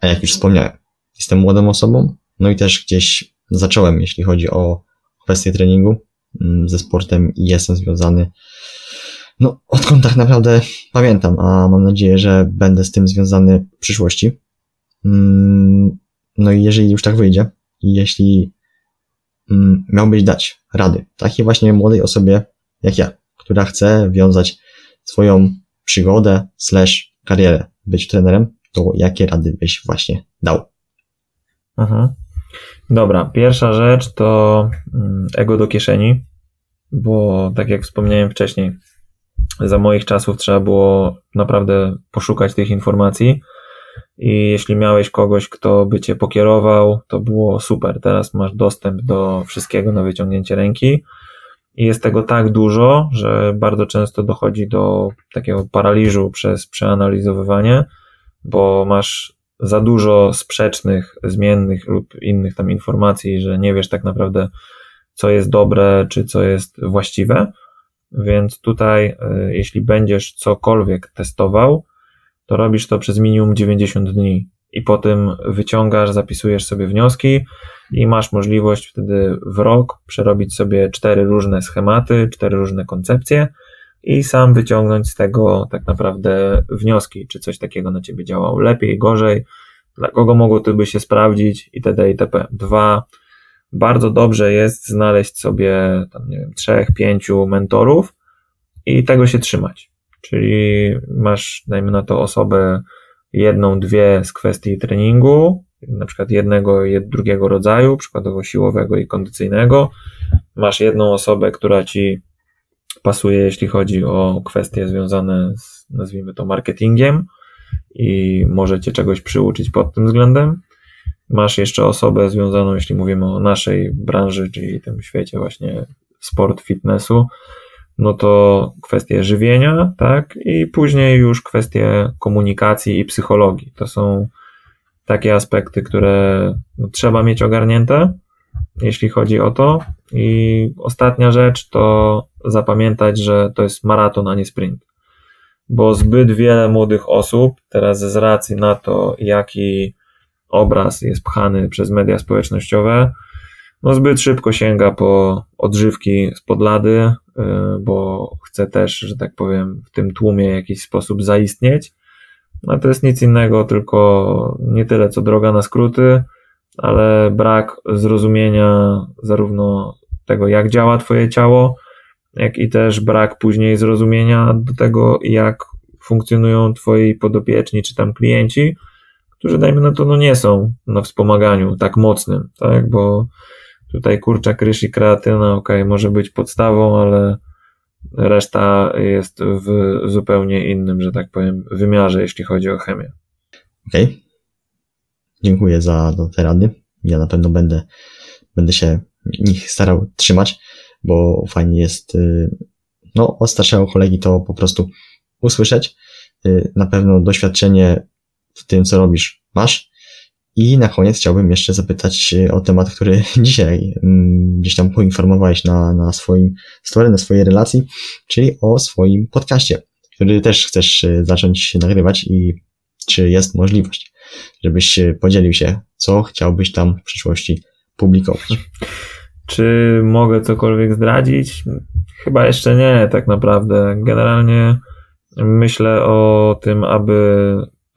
a jak już wspomniałem, jestem młodą osobą, no i też gdzieś zacząłem, jeśli chodzi o kwestię treningu, ze sportem i jestem związany, no odkąd tak naprawdę pamiętam, a mam nadzieję, że będę z tym związany w przyszłości. No i jeżeli już tak wyjdzie, jeśli miałbyś dać rady takiej właśnie młodej osobie jak ja, która chce wiązać swoją przygodę / karierę, być trenerem, to jakie rady byś właśnie dał? Aha. Dobra, pierwsza rzecz to ego do kieszeni, bo tak jak wspomniałem wcześniej, za moich czasów trzeba było naprawdę poszukać tych informacji i jeśli miałeś kogoś, kto by cię pokierował, to było super. Teraz masz dostęp do wszystkiego na wyciągnięcie ręki i jest tego tak dużo, że bardzo często dochodzi do takiego paraliżu przez przeanalizowywanie, bo masz za dużo sprzecznych, zmiennych lub innych tam informacji, że nie wiesz tak naprawdę, co jest dobre, czy co jest właściwe, więc tutaj jeśli będziesz cokolwiek testował, to robisz to przez minimum 90 dni i po tym wyciągasz, zapisujesz sobie wnioski i masz możliwość wtedy w rok przerobić sobie 4 różne schematy, 4 różne koncepcje i sam wyciągnąć z tego tak naprawdę wnioski, czy coś takiego na ciebie działało lepiej, gorzej, dla kogo mogło to by się sprawdzić itd. itp. 2. Bardzo dobrze jest znaleźć sobie tam, nie wiem, 3-5 mentorów i tego się trzymać. Czyli masz, dajmy na to, osobę jedną, dwie z kwestii treningu, na przykład jednego i drugiego rodzaju, przykładowo siłowego i kondycyjnego. Masz jedną osobę, która ci pasuje, jeśli chodzi o kwestie związane z, nazwijmy to, marketingiem i może cię czegoś przyuczyć pod tym względem. Masz jeszcze osobę związaną, jeśli mówimy o naszej branży, czyli tym świecie właśnie sport, fitnessu, no to kwestie żywienia, tak, i później już kwestie komunikacji i psychologii. To są takie aspekty, które trzeba mieć ogarnięte, jeśli chodzi o to. I ostatnia rzecz to zapamiętać, że to jest maraton, a nie sprint, bo zbyt wiele młodych osób teraz z racji na to, jaki obraz jest pchany przez media społecznościowe, no zbyt szybko sięga po odżywki spod lady, bo chce też, że tak powiem, w tym tłumie w jakiś sposób zaistnieć, no to jest nic innego, tylko nie tyle co droga na skróty, ale brak zrozumienia zarówno tego, jak działa twoje ciało, jak i też brak później zrozumienia do tego, jak funkcjonują twoi podopieczni czy tam klienci, którzy, dajmy na to, no nie są na wspomaganiu tak mocnym, tak, bo tutaj kurczak, ryż i kreatyna, okej, może być podstawą, ale reszta jest w zupełnie innym, że tak powiem, wymiarze, jeśli chodzi o chemię. Okej. Dziękuję za te rady. Ja na pewno będę się ich starał trzymać, bo fajnie jest, no, od starszego kolegi to po prostu usłyszeć. Na pewno doświadczenie w tym, co robisz, masz. I na koniec chciałbym jeszcze zapytać o temat, który dzisiaj gdzieś tam poinformowałeś na swoim story, na swojej relacji, czyli o swoim podcaście, który też chcesz zacząć nagrywać i czy jest możliwość, żebyś podzielił się, co chciałbyś tam w przyszłości publikować. Czy mogę cokolwiek zdradzić? Chyba jeszcze nie, tak naprawdę. Generalnie myślę o tym, aby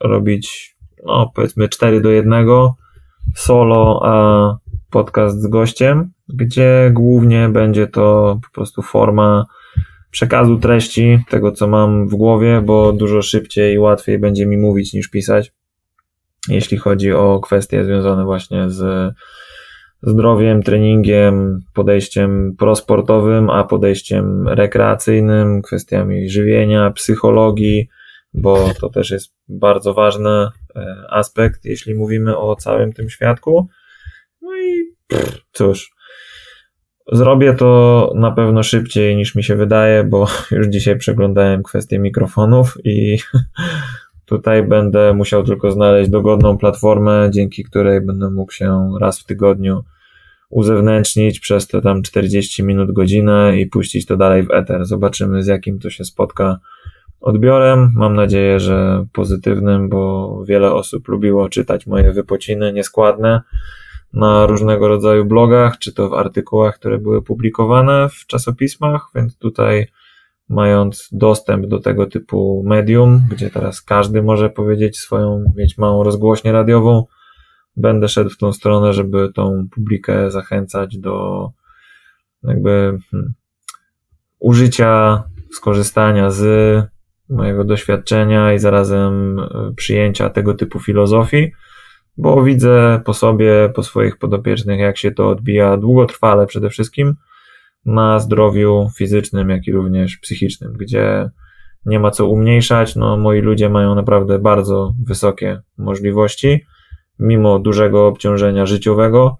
robić, no powiedzmy, 4:1 solo, a podcast z gościem, gdzie głównie będzie to po prostu forma przekazu treści, tego co mam w głowie, bo dużo szybciej i łatwiej będzie mi mówić niż pisać, jeśli chodzi o kwestie związane właśnie z zdrowiem, treningiem, podejściem prosportowym, a podejściem rekreacyjnym, kwestiami żywienia, psychologii, bo to też jest bardzo ważny aspekt, jeśli mówimy o całym tym świadku. No i cóż, zrobię to na pewno szybciej niż mi się wydaje, bo już dzisiaj przeglądałem kwestię mikrofonów i tutaj będę musiał tylko znaleźć dogodną platformę, dzięki której będę mógł się raz w tygodniu uzewnętrznić przez te tam 40 minut, godzinę i puścić to dalej w eter. Zobaczymy, z jakim to się spotka odbiorem. Mam nadzieję, że pozytywnym, bo wiele osób lubiło czytać moje wypociny nieskładne na różnego rodzaju blogach, czy to w artykułach, które były publikowane w czasopismach, więc tutaj mając dostęp do tego typu medium, gdzie teraz każdy może powiedzieć swoją, mieć małą rozgłośnię radiową, będę szedł w tą stronę, żeby tą publikę zachęcać do jakby użycia, skorzystania z mojego doświadczenia i zarazem przyjęcia tego typu filozofii, bo widzę po sobie, po swoich podopiecznych, jak się to odbija długotrwale przede wszystkim na zdrowiu fizycznym, jak i również psychicznym, gdzie nie ma co umniejszać. No, moi ludzie mają naprawdę bardzo wysokie możliwości, mimo dużego obciążenia życiowego,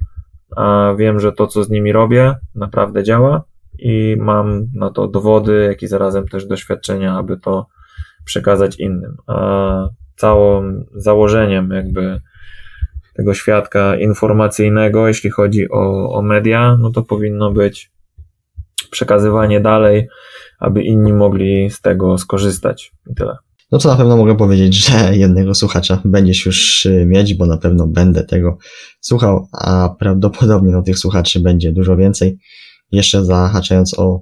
a wiem, że to, co z nimi robię, naprawdę działa i mam na to dowody, jak i zarazem też doświadczenia, aby to przekazać innym. A całym założeniem jakby tego świadka informacyjnego, jeśli chodzi o media, no to powinno być przekazywanie dalej, aby inni mogli z tego skorzystać i tyle. No to na pewno mogę powiedzieć, że jednego słuchacza będziesz już mieć, bo na pewno będę tego słuchał, a prawdopodobnie no, tych słuchaczy będzie dużo więcej. Jeszcze zahaczając o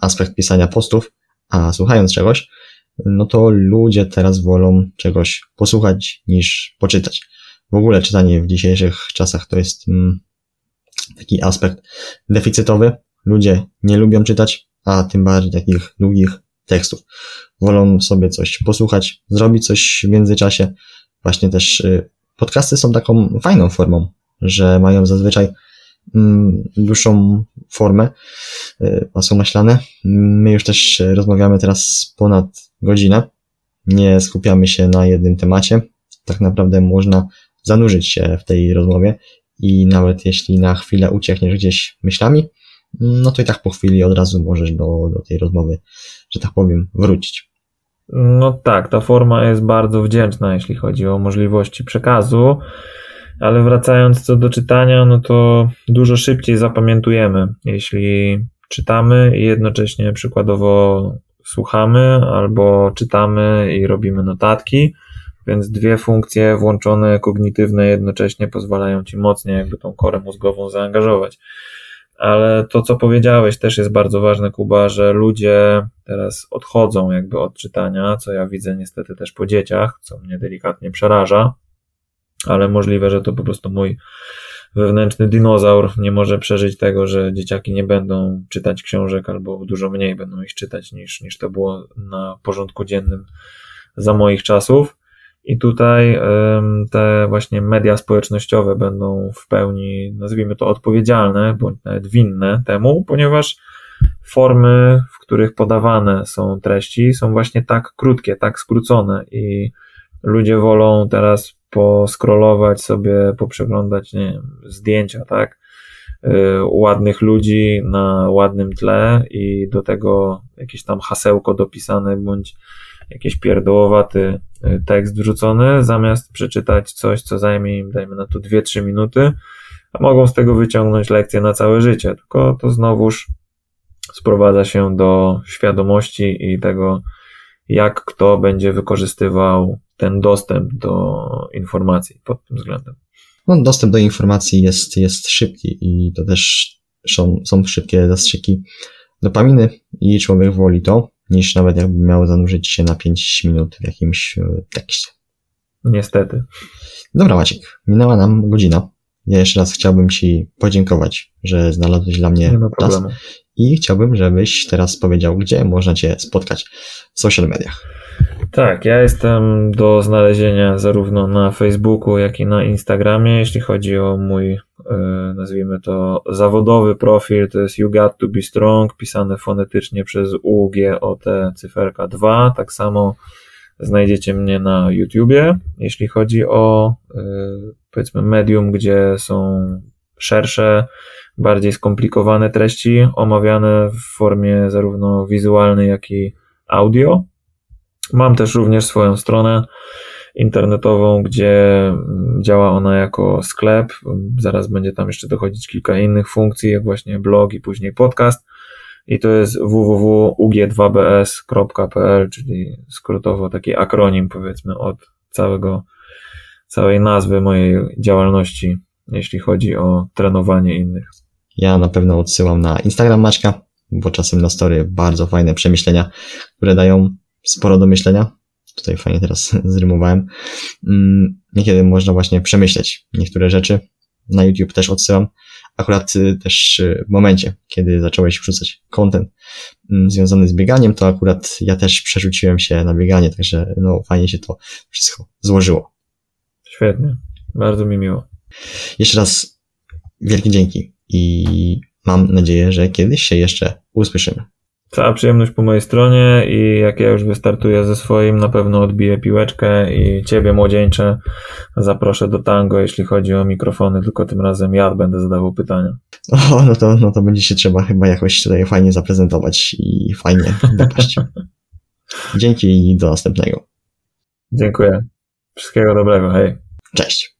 aspekt pisania postów, a słuchając czegoś, no to ludzie teraz wolą czegoś posłuchać niż poczytać. W ogóle czytanie w dzisiejszych czasach to jest taki aspekt deficytowy. Ludzie nie lubią czytać, a tym bardziej takich długich tekstów. Wolą sobie coś posłuchać, zrobić coś w międzyczasie. Właśnie też podcasty są taką fajną formą, że mają zazwyczaj dłuższą formę, są maślane. My już też rozmawiamy teraz ponad godzinę. Nie skupiamy się na jednym temacie. Tak naprawdę można zanurzyć się w tej rozmowie i nawet jeśli na chwilę uciekniesz gdzieś myślami, no to i tak po chwili od razu możesz do tej rozmowy, że tak powiem, wrócić. No tak, ta forma jest bardzo wdzięczna, jeśli chodzi o możliwości przekazu, ale wracając co do czytania, no to dużo szybciej zapamiętujemy, jeśli czytamy i jednocześnie przykładowo słuchamy albo czytamy i robimy notatki, więc dwie funkcje włączone, kognitywne jednocześnie pozwalają ci mocniej jakby tą korę mózgową zaangażować. Ale to, co powiedziałeś, też jest bardzo ważne, Kuba, że ludzie teraz odchodzą jakby od czytania, co ja widzę niestety też po dzieciach, co mnie delikatnie przeraża, ale możliwe, że to po prostu mój wewnętrzny dinozaur nie może przeżyć tego, że dzieciaki nie będą czytać książek albo dużo mniej będą ich czytać niż to było na porządku dziennym za moich czasów. I tutaj te właśnie media społecznościowe będą w pełni, nazwijmy to, odpowiedzialne, bądź nawet winne temu, ponieważ formy, w których podawane są treści, są właśnie tak krótkie, tak skrócone i ludzie wolą teraz poskrolować sobie, poprzeglądać, nie wiem, zdjęcia, tak, ładnych ludzi na ładnym tle i do tego jakieś tam hasełko dopisane, bądź jakieś pierdołowaty tekst wrzucony, zamiast przeczytać coś, co zajmie im, dajmy na to 2-3 minuty, a mogą z tego wyciągnąć lekcje na całe życie, tylko to znowuż sprowadza się do świadomości i tego, jak kto będzie wykorzystywał ten dostęp do informacji pod tym względem. No, dostęp do informacji jest szybki i to też są szybkie zastrzyki dopaminy i człowiek woli to, niż nawet jakby miało zanurzyć się na 5 minut w jakimś tekście. Niestety. Dobra, Maciek, minęła nam godzina. Ja jeszcze raz chciałbym Ci podziękować, że znalazłeś dla mnie czas i chciałbym, żebyś teraz powiedział, gdzie można Cię spotkać w social mediach. Tak, ja jestem do znalezienia zarówno na Facebooku, jak i na Instagramie. Jeśli chodzi o mój, nazwijmy to, zawodowy profil, to jest You Got To Be Strong, pisane fonetycznie przez UG, o te cyferka 2. Tak samo Znajdziecie mnie na YouTubie, jeśli chodzi o, powiedzmy, medium, gdzie są szersze, bardziej skomplikowane treści, omawiane w formie zarówno wizualnej, jak i audio. Mam też również swoją stronę internetową, gdzie działa ona jako sklep. Zaraz będzie tam jeszcze dochodzić kilka innych funkcji, jak właśnie blog i później podcast. I to jest www.ug2bs.pl, czyli skrótowo taki akronim, powiedzmy, od całej nazwy mojej działalności, jeśli chodzi o trenowanie innych. Ja na pewno odsyłam na Instagram Maćka, bo czasem na story bardzo fajne przemyślenia, które dają sporo do myślenia. Tutaj fajnie teraz zrymowałem. Niekiedy można właśnie przemyśleć niektóre rzeczy. Na YouTube też odsyłam. Akurat też w momencie, kiedy zacząłeś wrzucać content związany z bieganiem, to akurat ja też przerzuciłem się na bieganie, także no fajnie się to wszystko złożyło. Świetnie, bardzo mi miło. Jeszcze raz wielkie dzięki i mam nadzieję, że kiedyś się jeszcze usłyszymy. Cała przyjemność po mojej stronie i jak ja już wystartuję ze swoim, na pewno odbiję piłeczkę i Ciebie, młodzieńcze, zaproszę do tango, jeśli chodzi o mikrofony, tylko tym razem ja będę zadawał pytania. O, no to będzie się trzeba chyba jakoś tutaj fajnie zaprezentować i fajnie dopaść. Dzięki i do następnego. Dziękuję. Wszystkiego dobrego, hej. Cześć.